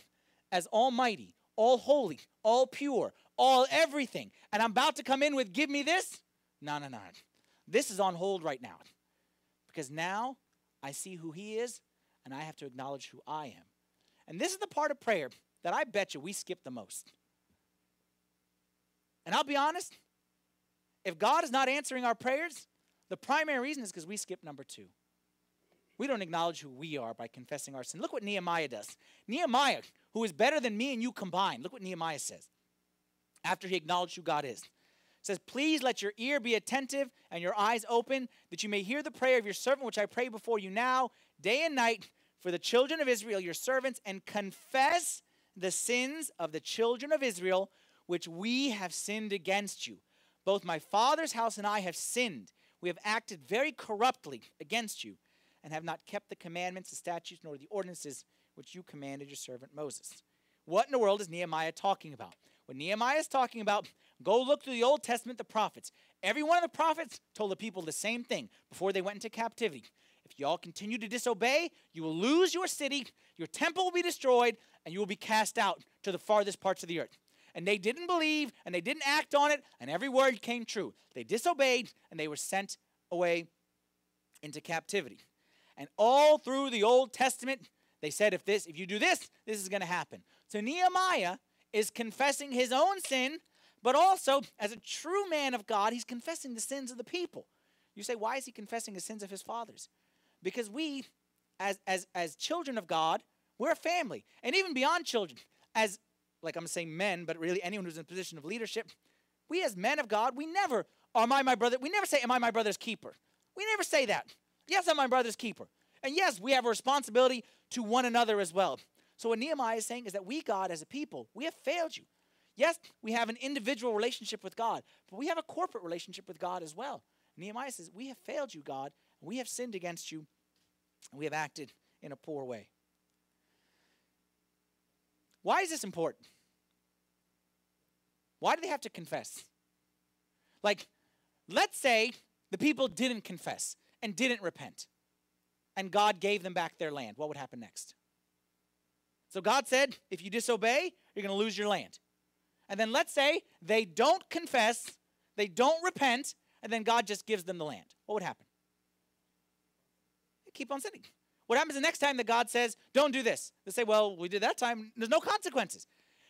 as almighty, all holy, all pure, all everything, and I'm about to come in with, give me this? No, no, no. This is on hold right now. Because now I see who he is, and I have to acknowledge who I am. And this is the part of prayer that I bet you we skip the most. And I'll be honest, if God is not answering our prayers, the primary reason is because we skip number 2. We don't acknowledge who we are by confessing our sin. Look what Nehemiah does. Nehemiah, who is better than me and you combined. Look what Nehemiah says after he acknowledged who God is. It says, please let your ear be attentive and your eyes open, that you may hear the prayer of your servant, which I pray before you now, day and night, for the children of Israel, your servants, and confess the sins of the children of Israel, which we have sinned against you. Both my father's house and I have sinned. We have acted very corruptly against you, and have not kept the commandments, the statutes, nor the ordinances which you commanded your servant Moses. What in the world is Nehemiah talking about? What Nehemiah is talking about, go look through the Old Testament, the prophets. Every one of the prophets told the people the same thing before they went into captivity. If y'all continue to disobey, you will lose your city, your temple will be destroyed, and you will be cast out to the farthest parts of the earth. And they didn't believe, and they didn't act on it, and every word came true. They disobeyed, and they were sent away into captivity. And all through the Old Testament, they said, if you do this, this is going to happen. So Nehemiah is confessing his own sin, but also, as a true man of God, he's confessing the sins of the people. You say, why is he confessing the sins of his fathers? Because we, as children of God, we're a family. And even beyond children, as, like I'm saying men, but really anyone who's in a position of leadership, we as men of God, we never, am I my brother? We never say, am I my brother's keeper? We never say that. Yes, I'm my brother's keeper. And yes, we have a responsibility to one another as well. So what Nehemiah is saying is that we, God, as a people, we have failed you. Yes, we have an individual relationship with God, but we have a corporate relationship with God as well. Nehemiah says, we have failed you, God. We have sinned against you. And we have acted in a poor way. Why is this important? Why do they have to confess? Like, let's say the people didn't confess and didn't repent, and God gave them back their land. What would happen next? So God said, if you disobey, you're going to lose your land. And then let's say they don't confess, they don't repent, and then God just gives them the land. What would happen? They keep on sinning. What happens the next time that God says, don't do this? They say, well, we did that time. There's no consequences.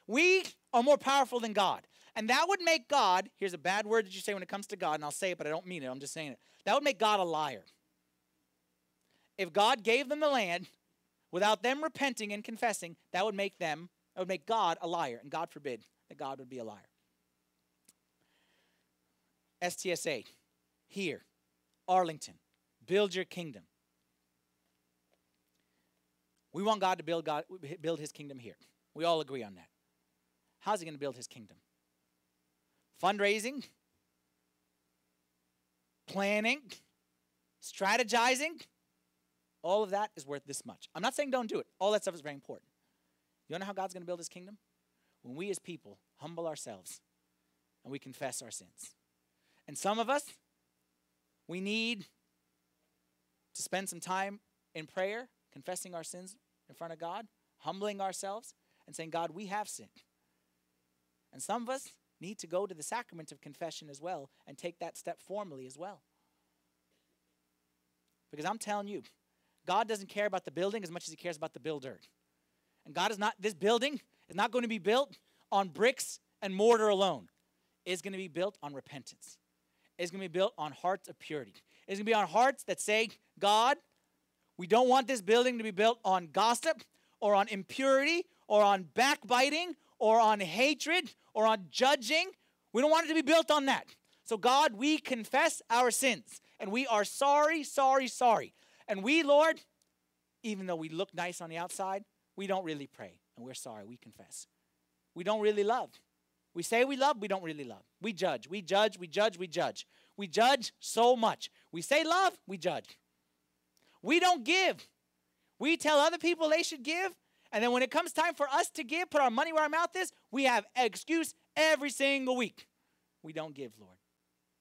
We are more powerful than God. And that would make God, here's a bad word that you say when it comes to God, and I'll say it, but I don't mean it. I'm just saying it. That would make God a liar. If God gave them the land without them repenting and confessing, that would make God a liar. And God forbid that God would be a liar. STSA, here, Arlington, build your kingdom. We want God to build his kingdom here. We all agree on that. How's he going to build his kingdom? Fundraising, planning, strategizing, all of that is worth this much. I'm not saying don't do it. All that stuff is very important. You want to know how God's going to build his kingdom? When we as people humble ourselves and we confess our sins. And some of us, we need to spend some time in prayer, confessing our sins in front of God, humbling ourselves, and saying, God, we have sinned. And some of us need to go to the sacrament of confession as well and take that step formally as well. Because I'm telling you, God doesn't care about the building as much as he cares about the builder. And this building is not going to be built on bricks and mortar alone. It's going to be built on repentance. It's going to be built on hearts of purity. It's going to be on hearts that say, God, we don't want this building to be built on gossip or on impurity or on backbiting or on hatred, or on judging. We don't want it to be built on that. So God, we confess our sins, and we are sorry, sorry, sorry. And we, Lord, even though we look nice on the outside, we don't really pray, and we're sorry, we confess. We don't really love. We say we love, we don't really love. We judge, we judge, we judge, we judge. We judge so much. We say love, we judge. We don't give. We tell other people they should give, and then when it comes time for us to give, put our money where our mouth is, we have excuse every single week. We don't give, Lord.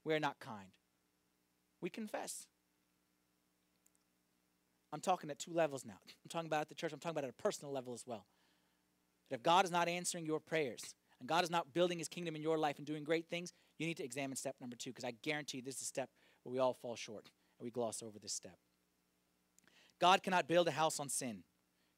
We are not kind. We confess. I'm talking at two levels now. I'm talking about at the church. I'm talking about at a personal level as well. That if God is not answering your prayers and God is not building his kingdom in your life and doing great things, you need to examine step number 2, because I guarantee this is a step where we all fall short and we gloss over this step. God cannot build a house on sin.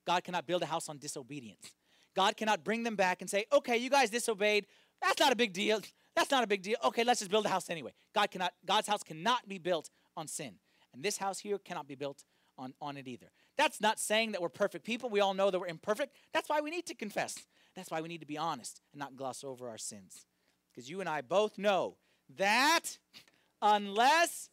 God cannot build a house on disobedience. God cannot bring them back and say, okay, you guys disobeyed. That's not a big deal. That's not a big deal. Okay, let's just build a house anyway. God's house cannot be built on sin. And this house here cannot be built on it either. That's not saying that we're perfect people. We all know that we're imperfect. That's why we need to confess. That's why we need to be honest and not gloss over our sins. Because you and I both know that unless...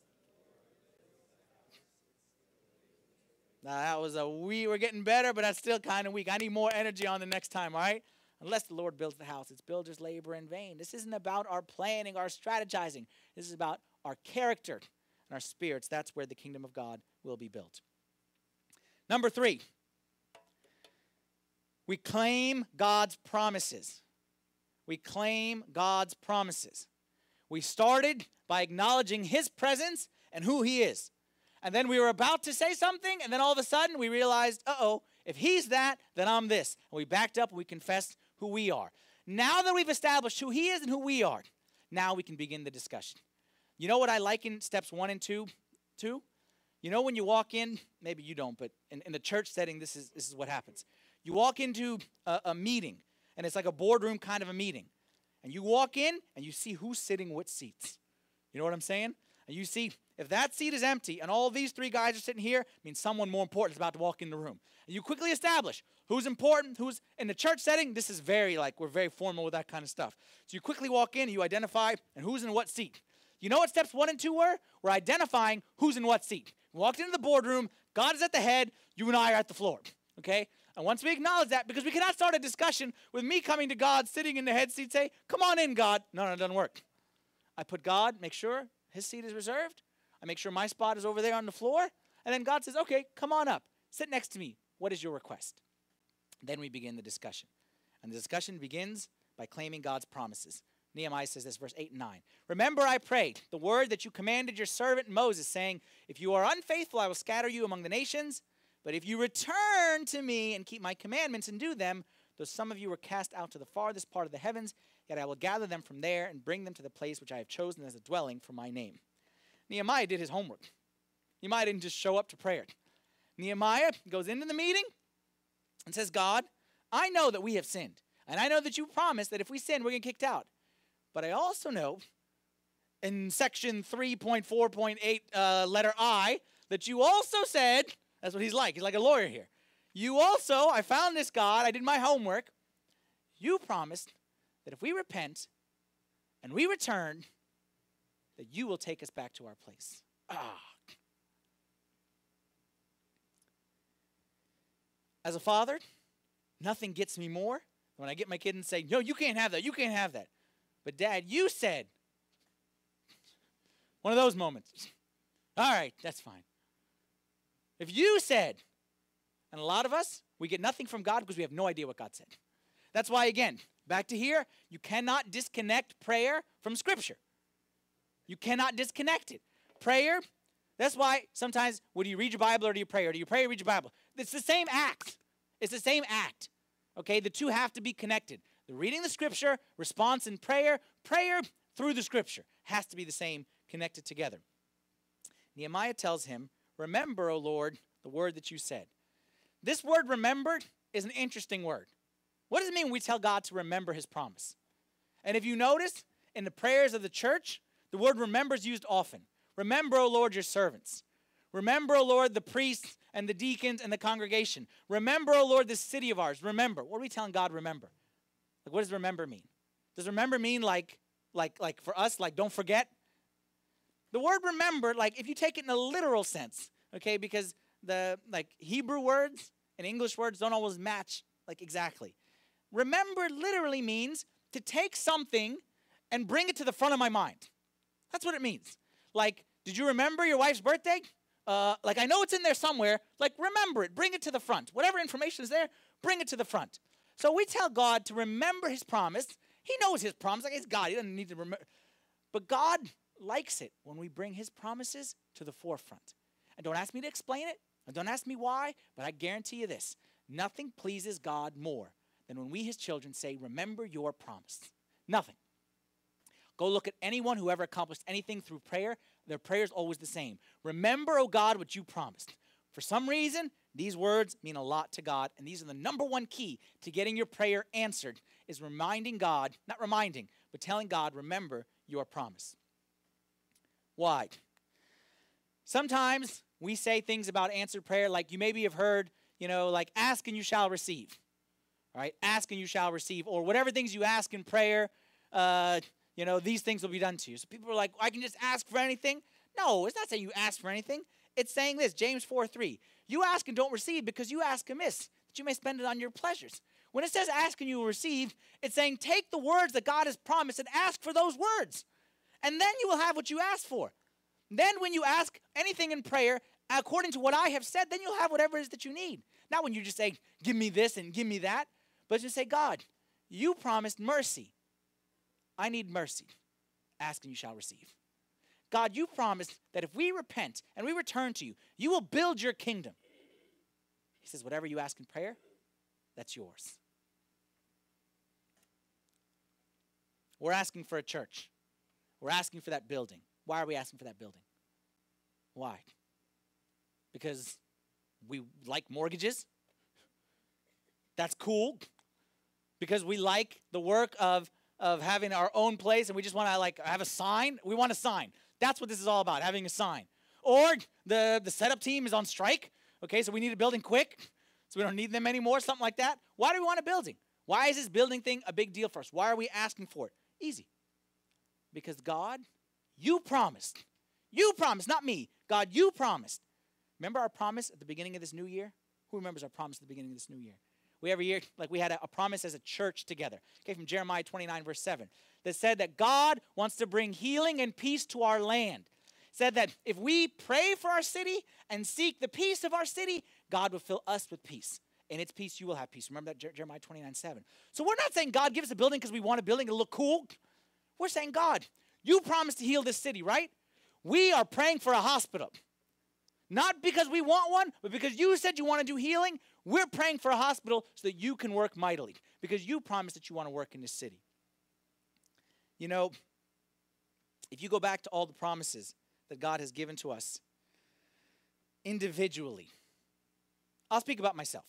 We're getting better, but that's still kind of weak. I need more energy on the next time, all right? Unless the Lord builds the house, it's builders' labor in vain. This isn't about our planning, our strategizing. This is about our character and our spirits. That's where the kingdom of God will be built. Number 3, we claim God's promises. We claim God's promises. We started by acknowledging his presence and who he is. And then we were about to say something, and then all of a sudden we realized, uh-oh, if he's that, then I'm this. And we backed up and we confessed who we are. Now that we've established who he is and who we are, now we can begin the discussion. You know what I liken steps 1 and 2 to? You know when you walk in, maybe you don't, but in the church setting, this is what happens. You walk into a meeting, and it's like a boardroom kind of a meeting. And you walk in, and you see who's sitting with seats. You know what I'm saying? And you see, if that seat is empty, and all these three guys are sitting here, it means someone more important is about to walk in the room. And you quickly establish who's important, who's in the church setting. This is very, like, we're very formal with that kind of stuff. So you quickly walk in, and you identify, and who's in what seat. You know what steps 1 and 2 were? We're identifying who's in what seat. We walked into the boardroom. God is at the head. You and I are at the floor. Okay? And once we acknowledge that, because we cannot start a discussion with me coming to God, sitting in the head seat, say, come on in, God. No, it doesn't work. I put God, make sure his seat is reserved. I make sure my spot is over there on the floor. And then God says, okay, come on up. Sit next to me. What is your request? Then we begin the discussion. And the discussion begins by claiming God's promises. Nehemiah says this, verse 8 and 9. Remember, I prayed, the word that you commanded your servant Moses, saying, if you are unfaithful, I will scatter you among the nations. But if you return to me and keep my commandments and do them, though some of you were cast out to the farthest part of the heavens, yet I will gather them from there and bring them to the place which I have chosen as a dwelling for my name. Nehemiah did his homework. Nehemiah didn't just show up to prayer. Nehemiah goes into the meeting and says, God, I know that we have sinned. And I know that you promised that if we sin, we're going to get kicked out. But I also know in section 3.4.8, letter I, that you also said... That's what he's like. He's like a lawyer here. You also, I found this God. I did my homework. You promised that if we repent and we return, that you will take us back to our place. Ah. As a father, nothing gets me more than when I get my kid and say, no, you can't have that. You can't have that. But, Dad, you said. One of those moments. All right, that's fine. If you said, and a lot of us, we get nothing from God because we have no idea what God said. That's why, again, back to here, you cannot disconnect prayer from Scripture. You cannot disconnect it. Prayer, that's why sometimes, do you read your Bible or do you pray? Or do you pray or read your Bible? It's the same act. It's the same act. Okay, the two have to be connected. The reading the Scripture, response in prayer, prayer through the Scripture has to be the same, connected together. Nehemiah tells him, remember, O Lord, the word that you said. This word remembered is an interesting word. What does it mean when we tell God to remember his promise? And if you notice, in the prayers of the church, the word remember is used often. Remember, O Lord, your servants. Remember, O Lord, the priests and the deacons and the congregation. Remember, O Lord, this city of ours. Remember. What are we telling God remember? Like, what does remember mean? Does remember mean like for us, like don't forget? The word remember, like if you take it in a literal sense, okay, because the like Hebrew words and English words don't always match like exactly. Remember literally means to take something and bring it to the front of my mind. That's what it means. Like, did you remember your wife's birthday? Like I know it's in there somewhere. Like remember it, bring it to the front. Whatever information is there, bring it to the front. So we tell God to remember his promise. He knows his promise. Like it's God. He doesn't need to remember. But God likes it when we bring his promises to the forefront. And don't ask me to explain it, and don't ask me why, but I guarantee you this, nothing pleases God more than when we, his children, say, remember your promise. Nothing. Go look at anyone who ever accomplished anything through prayer. Their prayer is always the same. Remember, O God, what you promised. For some reason, these words mean a lot to God, and these are the number one key to getting your prayer answered, is reminding God, not reminding, but telling God, remember your promise. Why? Sometimes we say things about answered prayer like you maybe have heard, you know, like ask and you shall receive, all right? Ask and you shall receive, or whatever things you ask in prayer, you know, these things will be done to you. So people are like, I can just ask for anything. No, it's not saying you ask for anything. It's saying this, James 4:3. You ask and don't receive because you ask amiss, that you may spend it on your pleasures. When it says ask and you will receive, it's saying take the words that God has promised and ask for those words. And then you will have what you asked for. Then when you ask anything in prayer, according to what I have said, then you'll have whatever it is that you need. Not when you just say, give me this and give me that. But just say, God, you promised mercy. I need mercy. Ask and you shall receive. God, you promised that if we repent and we return to you, you will build your kingdom. He says, whatever you ask in prayer, that's yours. We're asking for a church. We're asking for that building. Why are we asking for that building? Why? Because we like mortgages? That's cool. because we like the work of having our own place and we just want to like have a sign. We want a sign. That's what this is all about, having a sign. Or the setup team is on strike. Okay, so we need a building quick so we don't need them anymore, something like that. Why do we want a building? Why is this building thing a big deal for us? Why are we asking for it? Easy. Because God, you promised. You promised, not me. God, you promised. Remember our promise at the beginning of this new year? Who remembers our promise at the beginning of this new year? We every year, like we had a promise as a church together. Okay, from Jeremiah 29, verse 7. That said that God wants to bring healing and peace to our land. Said that if we pray for our city and seek the peace of our city, God will fill us with peace. In its peace, you will have peace. Remember that, Jeremiah 29, 7. So we're not saying God gives us a building because we want a building to look cool. We're saying, God, you promised to heal this city, right? We are praying for a hospital. Not because we want one, but because you said you want to do healing. We're praying for a hospital so that you can work mightily. Because you promised that you want to work in this city. You know, if you go back to all the promises that God has given to us individually, I'll speak about myself.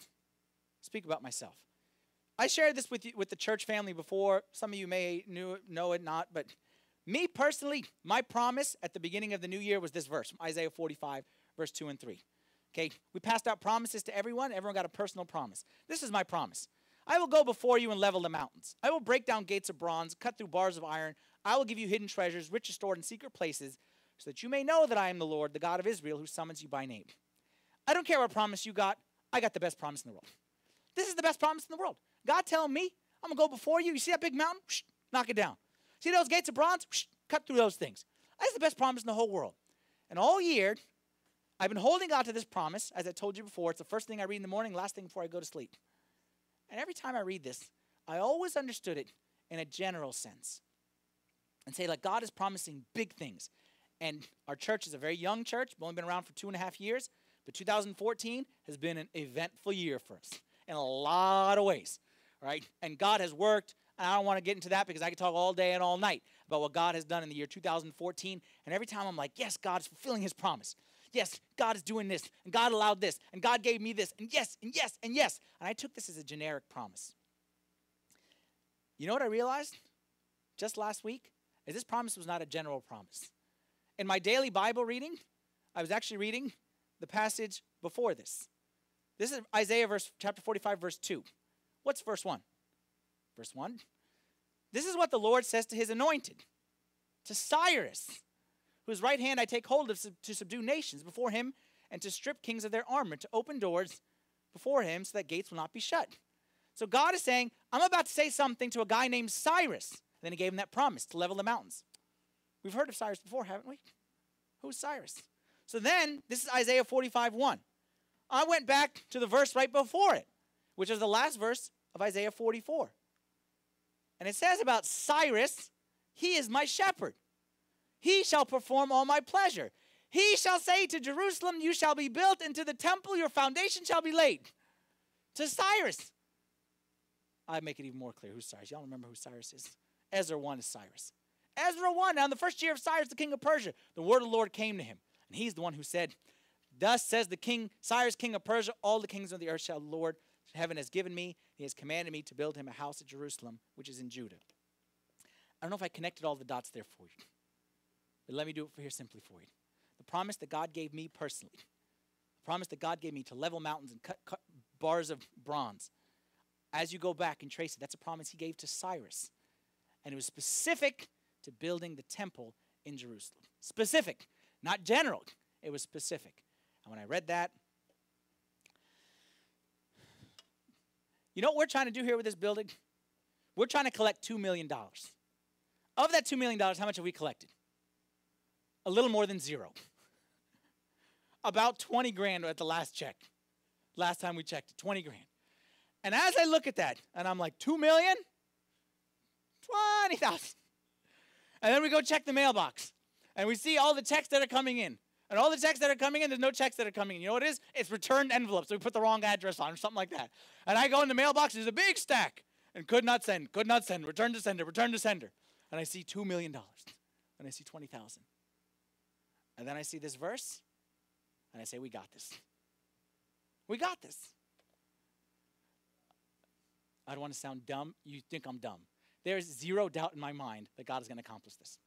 I shared this with you, with the church family before. Some of you may know it, not, but me personally, my promise at the beginning of the new year was this verse from Isaiah 45, verse 2 and 3. Okay, we passed out promises to everyone. Everyone got a personal promise. This is my promise. I will go before you and level the mountains. I will break down gates of bronze, cut through bars of iron. I will give you hidden treasures, riches stored in secret places, so that you may know that I am the Lord, the God of Israel, who summons you by name. I don't care what promise you got. I got the best promise in the world. This is the best promise in the world. God telling me, I'm going to go before you. You see that big mountain? Whoosh, knock it down. See those gates of bronze? Whoosh, cut through those things. That's the best promise in the whole world. And all year, I've been holding on to this promise. As I told you before, it's the first thing I read in the morning, last thing before I go to sleep. And every time I read this, I always understood it in a general sense. And say, like, God is promising big things. And our church is a very young church. We've only been around for 2.5 years. But 2014 has been an eventful year for us in a lot of ways, right? And God has worked, and I don't want to get into that because I could talk all day and all night about what God has done in the year 2014. And every time I'm like, yes, God is fulfilling his promise. Yes, God is doing this, and God allowed this, and God gave me this, and yes, and yes, and yes. And I took this as a generic promise. You know what I realized just last week? Is this promise was not a general promise. In my daily Bible reading, I was actually reading the passage before this. This is Isaiah chapter 45, verse 2. What's verse 1? Verse 1. This is what the Lord says to his anointed, to Cyrus, whose right hand I take hold of to subdue nations before him and to strip kings of their armor, to open doors before him so that gates will not be shut. So God is saying, I'm about to say something to a guy named Cyrus. And then he gave him that promise to level the mountains. We've heard of Cyrus before, haven't we? Who's Cyrus? So then, this is Isaiah 45, 1. I went back to the verse right before it, which is the last verse of Isaiah 44. And it says about Cyrus, he is my shepherd. He shall perform all my pleasure. He shall say to Jerusalem, you shall be built, and to the temple your foundation shall be laid. To Cyrus. I make it even more clear who's Cyrus. Y'all remember who Cyrus is. Ezra 1 is Cyrus. Ezra 1, now in the first year of Cyrus, the king of Persia, the word of the Lord came to him. And he's the one who said, thus says the king, Cyrus, king of Persia, all the kings of the earth shall the Lord heaven has given me. He has commanded me to build him a house at Jerusalem, which is in Judah. I don't know if I connected all the dots there for you. But let me do it here simply for you. The promise that God gave me personally. The promise that God gave me to level mountains and cut bars of bronze. As you go back and trace it, that's a promise he gave to Cyrus. And it was specific to building the temple in Jerusalem. Specific. Not general. It was specific. And when I read that, you know what we're trying to do here with this building? We're trying to collect $2 million. Of that $2 million, how much have we collected? A little more than zero. About 20 grand at the last check. Last time we checked it, 20 grand. And as I look at that, and I'm like, 2 million? 20,000. And then we go check the mailbox. And we see all the checks that are coming in. And all the checks that are coming in, there's no checks that are coming in. You know what it is? It's returned envelopes. We put the wrong address on or something like that. And I go in the mailbox, there's a big stack. And could not send, return to sender. And I see $2 million. And I see 20,000. And then I see this verse. And I say, we got this. We got this. I don't want to sound dumb. You think I'm dumb. There's zero doubt in my mind that God is going to accomplish this.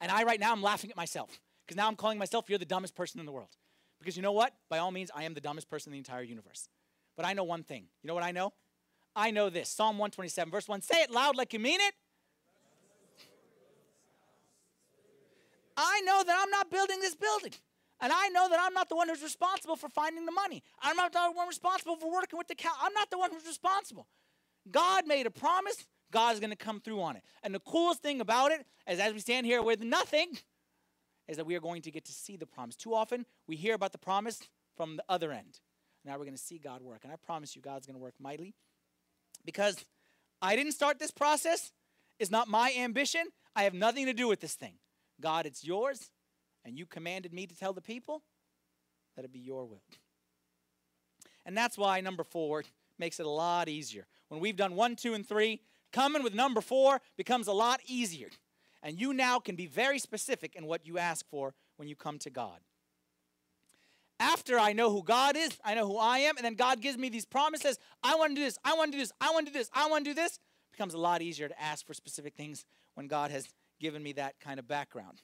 And I right now I'm laughing at myself because now I'm calling myself, you're the dumbest person in the world. Because you know what? By all means, I am the dumbest person in the entire universe. But I know one thing. You know what I know? I know this. Psalm 127, verse 1. Say it loud like you mean it. I know that I'm not building this building. And I know that I'm not the one who's responsible for finding the money. I'm not the one responsible for working with the cow. I'm not the one who's responsible. God made a promise. God is going to come through on it. And the coolest thing about it is as we stand here with nothing is that we are going to get to see the promise. Too often, we hear about the promise from the other end. Now we're going to see God work. And I promise you, God's going to work mightily. Because I didn't start this process. It's not my ambition. I have nothing to do with this thing. God, it's yours. And you commanded me to tell the people that it be your will. And that's why number 4 makes it a lot easier. When we've done 1, 2, and 3, coming with number 4 becomes a lot easier. And you now can be very specific in what you ask for when you come to God. After I know who God is, I know who I am, and then God gives me these promises. I want to do this, I want to do this, I want to do this, I want to do this. It becomes a lot easier to ask for specific things when God has given me that kind of background.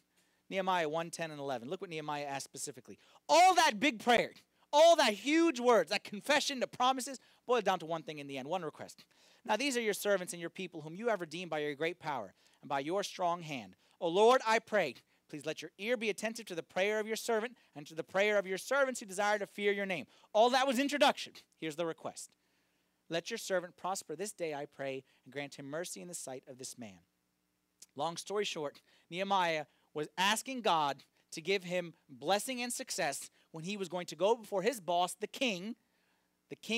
Nehemiah 1:10 and 11. Look what Nehemiah asked specifically. All that big prayer, all that huge words, that confession, the promises, boiled down to one thing in the end, one request. Now these are your servants and your people whom you have redeemed by your great power and by your strong hand. O Lord, I pray, please let your ear be attentive to the prayer of your servant and to the prayer of your servants who desire to fear your name. All that was introduction. Here's the request. Let your servant prosper this day, I pray, and grant him mercy in the sight of this man. Long story short, Nehemiah was asking God to give him blessing and success when he was going to go before his boss, the king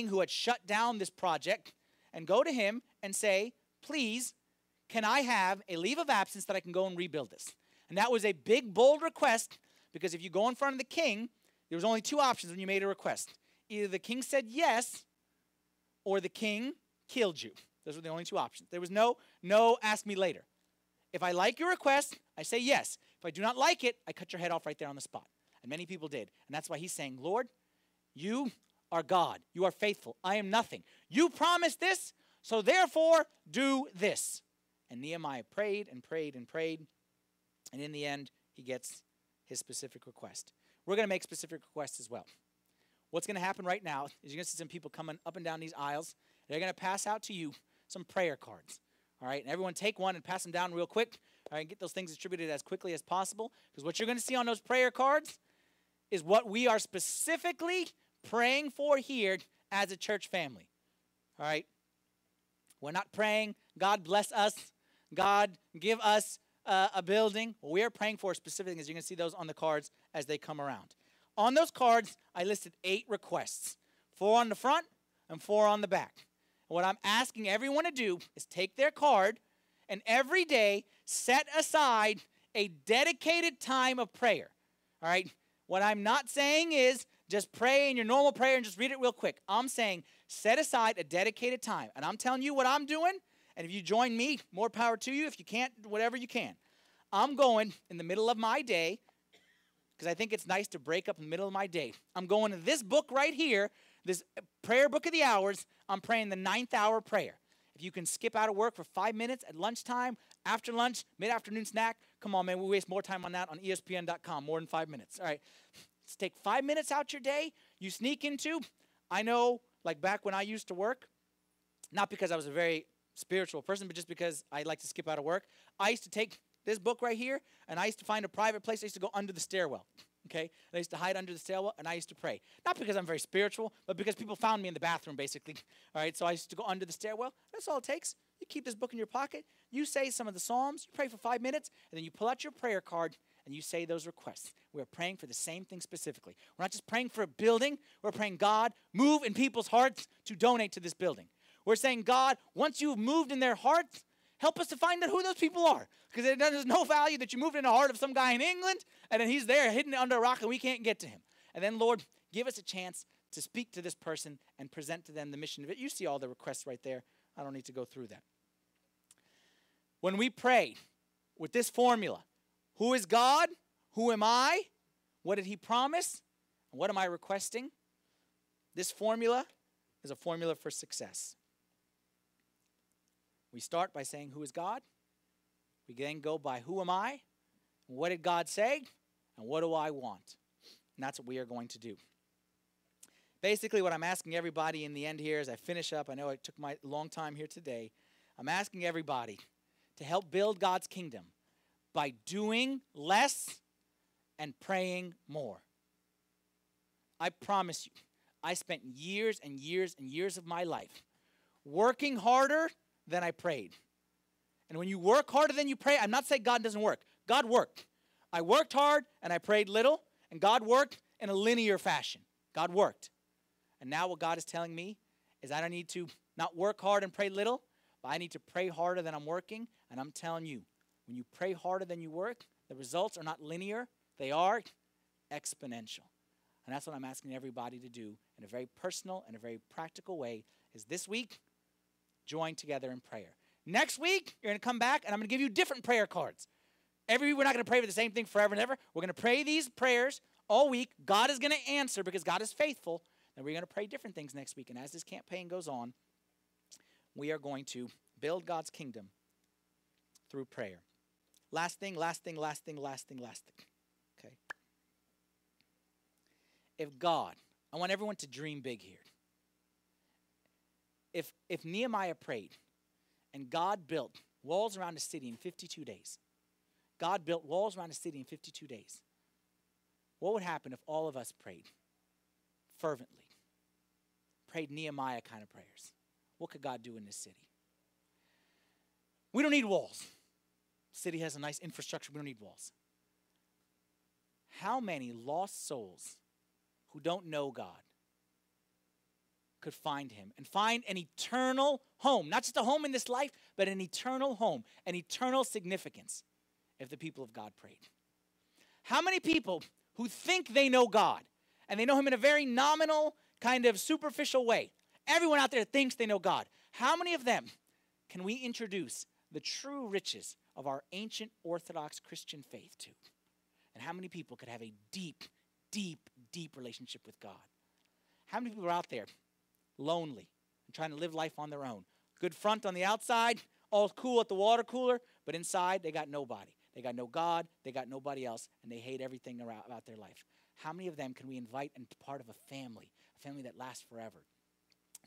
who had shut down this project, and go to him and say, please, can I have a leave of absence that I can go and rebuild this? And that was a big, bold request, because if you go in front of the king, there was only 2 options when you made a request. Either the king said yes, or the king killed you. Those were the only 2 options. There was no ask me later. If I like your request, I say yes. If I do not like it, I cut your head off right there on the spot. And many people did. And that's why he's saying, Lord, you are God. You are faithful. I am nothing. You promised this, so therefore do this. And Nehemiah prayed and prayed and prayed. And in the end, he gets his specific request. We're going to make specific requests as well. What's going to happen right now is you're going to see some people coming up and down these aisles. They're going to pass out to you some prayer cards. All right, and everyone take one and pass them down real quick. All right, and get those things distributed as quickly as possible. Because what you're going to see on those prayer cards is what we are specifically praying for here as a church family. All right, we're not praying, God bless us, God give us a building. What we are praying for specifically is you're going to see those on the cards as they come around. On those cards, I listed 8 requests, 4 on the front and 4 on the back. What I'm asking everyone to do is take their card and every day set aside a dedicated time of prayer. All right? What I'm not saying is just pray in your normal prayer and just read it real quick. I'm saying set aside a dedicated time. And I'm telling you what I'm doing. And if you join me, more power to you. If you can't, whatever you can. I'm going in the middle of my day because I think it's nice to break up in the middle of my day. I'm going to this book right here, this prayer book of the hours. I'm praying the 9th hour prayer. If you can skip out of work for 5 minutes at lunchtime, after lunch, mid-afternoon snack, come on, man, we waste more time on that on ESPN.com, more than 5 minutes. All right, let's take 5 minutes out your day. You sneak into, I know, like back when I used to work, not because I was a very spiritual person, but just because I like to skip out of work, I used to take this book right here, and I used to find a private place. I used to go under the stairwell. Okay, I used to hide under the stairwell, and I used to pray. Not because I'm very spiritual, but because people found me in the bathroom, basically. All right, so I used to go under the stairwell. That's all it takes. You keep this book in your pocket. You say some of the Psalms. You pray for 5 minutes, and then you pull out your prayer card, and you say those requests. We are praying for the same thing specifically. We're not just praying for a building. We're praying, God, move in people's hearts to donate to this building. We're saying, God, once you've moved in their hearts, help us to find out who those people are. Because there's no value that you moved in the heart of some guy in England, and then he's there hidden under a rock, and we can't get to him. And then, Lord, give us a chance to speak to this person and present to them the mission of it. You see all the requests right there. I don't need to go through that. When we pray with this formula, who is God? Who am I? What did he promise? And what am I requesting? This formula is a formula for success. We start by saying, who is God? We then go by, who am I? What did God say? And what do I want? And that's what we are going to do. Basically, what I'm asking everybody in the end here as I finish up, I know it took my long time here today, I'm asking everybody to help build God's kingdom by doing less and praying more. I promise you, I spent years and years and years of my life working harder than I prayed. And when you work harder than you pray, I'm not saying God doesn't work. God worked. I worked hard and I prayed little, and God worked in a linear fashion. God worked. And now what God is telling me is I don't need to not work hard and pray little, but I need to pray harder than I'm working. And I'm telling you, when you pray harder than you work, the results are not linear. They are exponential. And that's what I'm asking everybody to do in a very personal and a very practical way, is this week, join together in prayer. Next week, you're going to come back, and I'm going to give you different prayer cards. Every week, we're not going to pray for the same thing forever and ever. We're going to pray these prayers all week. God is going to answer because God is faithful. And we're going to pray different things next week. And as this campaign goes on, we are going to build God's kingdom through prayer. Last thing. Okay. If God, I want everyone to dream big here. If Nehemiah prayed and God built walls around a city in 52 days, God built walls around a city in 52 days, what would happen if all of us prayed fervently, prayed Nehemiah kind of prayers? What could God do in this city? We don't need walls. City has a nice infrastructure. We don't need walls. How many lost souls who don't know God could find him and find an eternal home? Not just a home in this life, but an eternal home, an eternal significance, if the people of God prayed. How many people who think they know God, and they know him in a very nominal, kind of superficial way? Everyone out there thinks they know God. How many of them can we introduce the true riches of our ancient Orthodox Christian faith to? And how many people could have a deep, deep, deep relationship with God? How many people are out there lonely and trying to live life on their own? Good front on the outside, all cool at the water cooler, but inside they got nobody. They got no God, they got nobody else, and they hate everything about their life. How many of them can we invite and part of a family that lasts forever?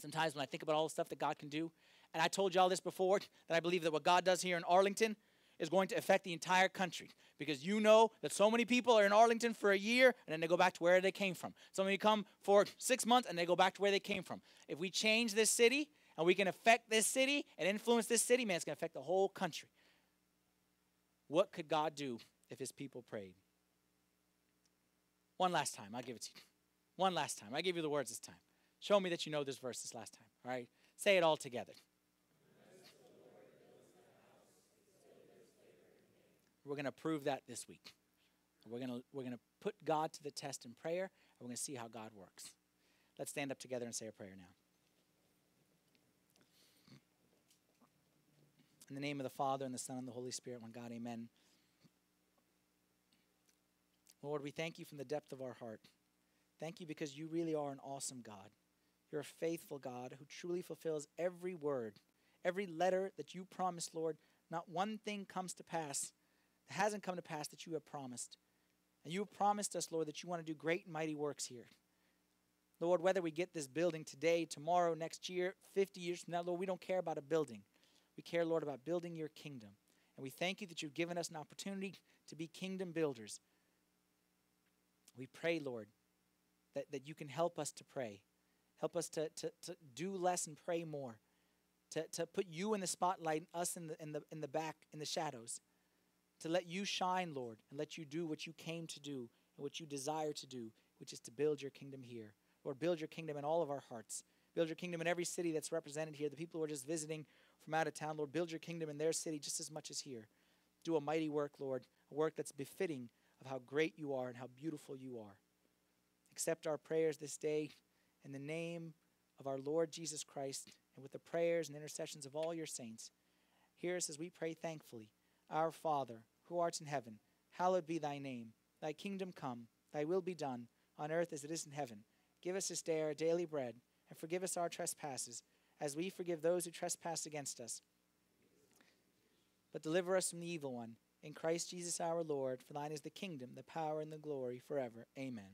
Sometimes when I think about all the stuff that God can do, and I told you all this before, that I believe that what God does here in Arlington is going to affect the entire country. Because you know that so many people are in Arlington for a year, and then they go back to where they came from. So many come for 6 months, and they go back to where they came from. If we change this city, and we can affect this city and influence this city, man, it's going to affect the whole country. What could God do if his people prayed? One last time, I'll give it to you. One last time. I give you the words this time. Show me that you know this verse this last time, all right? Say it all together. We're going to prove that this week. We're going to put God to the test in prayer, and we're going to see how God works. Let's stand up together and say a prayer now. In the name of the Father, and the Son, and the Holy Spirit, one God, amen. Lord, we thank you from the depth of our heart. Thank you because you really are an awesome God. You're a faithful God who truly fulfills every word, every letter that you promised, Lord. Not one thing comes to pass that hasn't come to pass that you have promised. And you have promised us, Lord, that you want to do great and mighty works here. Lord, whether we get this building today, tomorrow, next year, 50 years from now, Lord, we don't care about a building. We care, Lord, about building your kingdom. And we thank you that you've given us an opportunity to be kingdom builders. We pray, Lord, that you can help us to pray. Help us to do less and pray more. To put you in the spotlight and us in the back, in the shadows. To let you shine, Lord, and let you do what you came to do and what you desire to do, which is to build your kingdom here. Lord, build your kingdom in all of our hearts. Build your kingdom in every city that's represented here. The people who are just visiting from out of town, Lord, build your kingdom in their city just as much as here. Do a mighty work, Lord, a work that's befitting of how great you are and how beautiful you are. Accept our prayers this day in the name of our Lord Jesus Christ, and with the prayers and intercessions of all your saints. Hear us as we pray thankfully. Our Father, who art in heaven, hallowed be thy name. Thy kingdom come, thy will be done, on earth as it is in heaven. Give us this day our daily bread, and forgive us our trespasses, as we forgive those who trespass against us. but deliver us from the evil one. In Christ Jesus our Lord, for thine is the kingdom, the power, and the glory forever. Amen.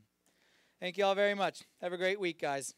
Thank you all very much. Have a great week, guys.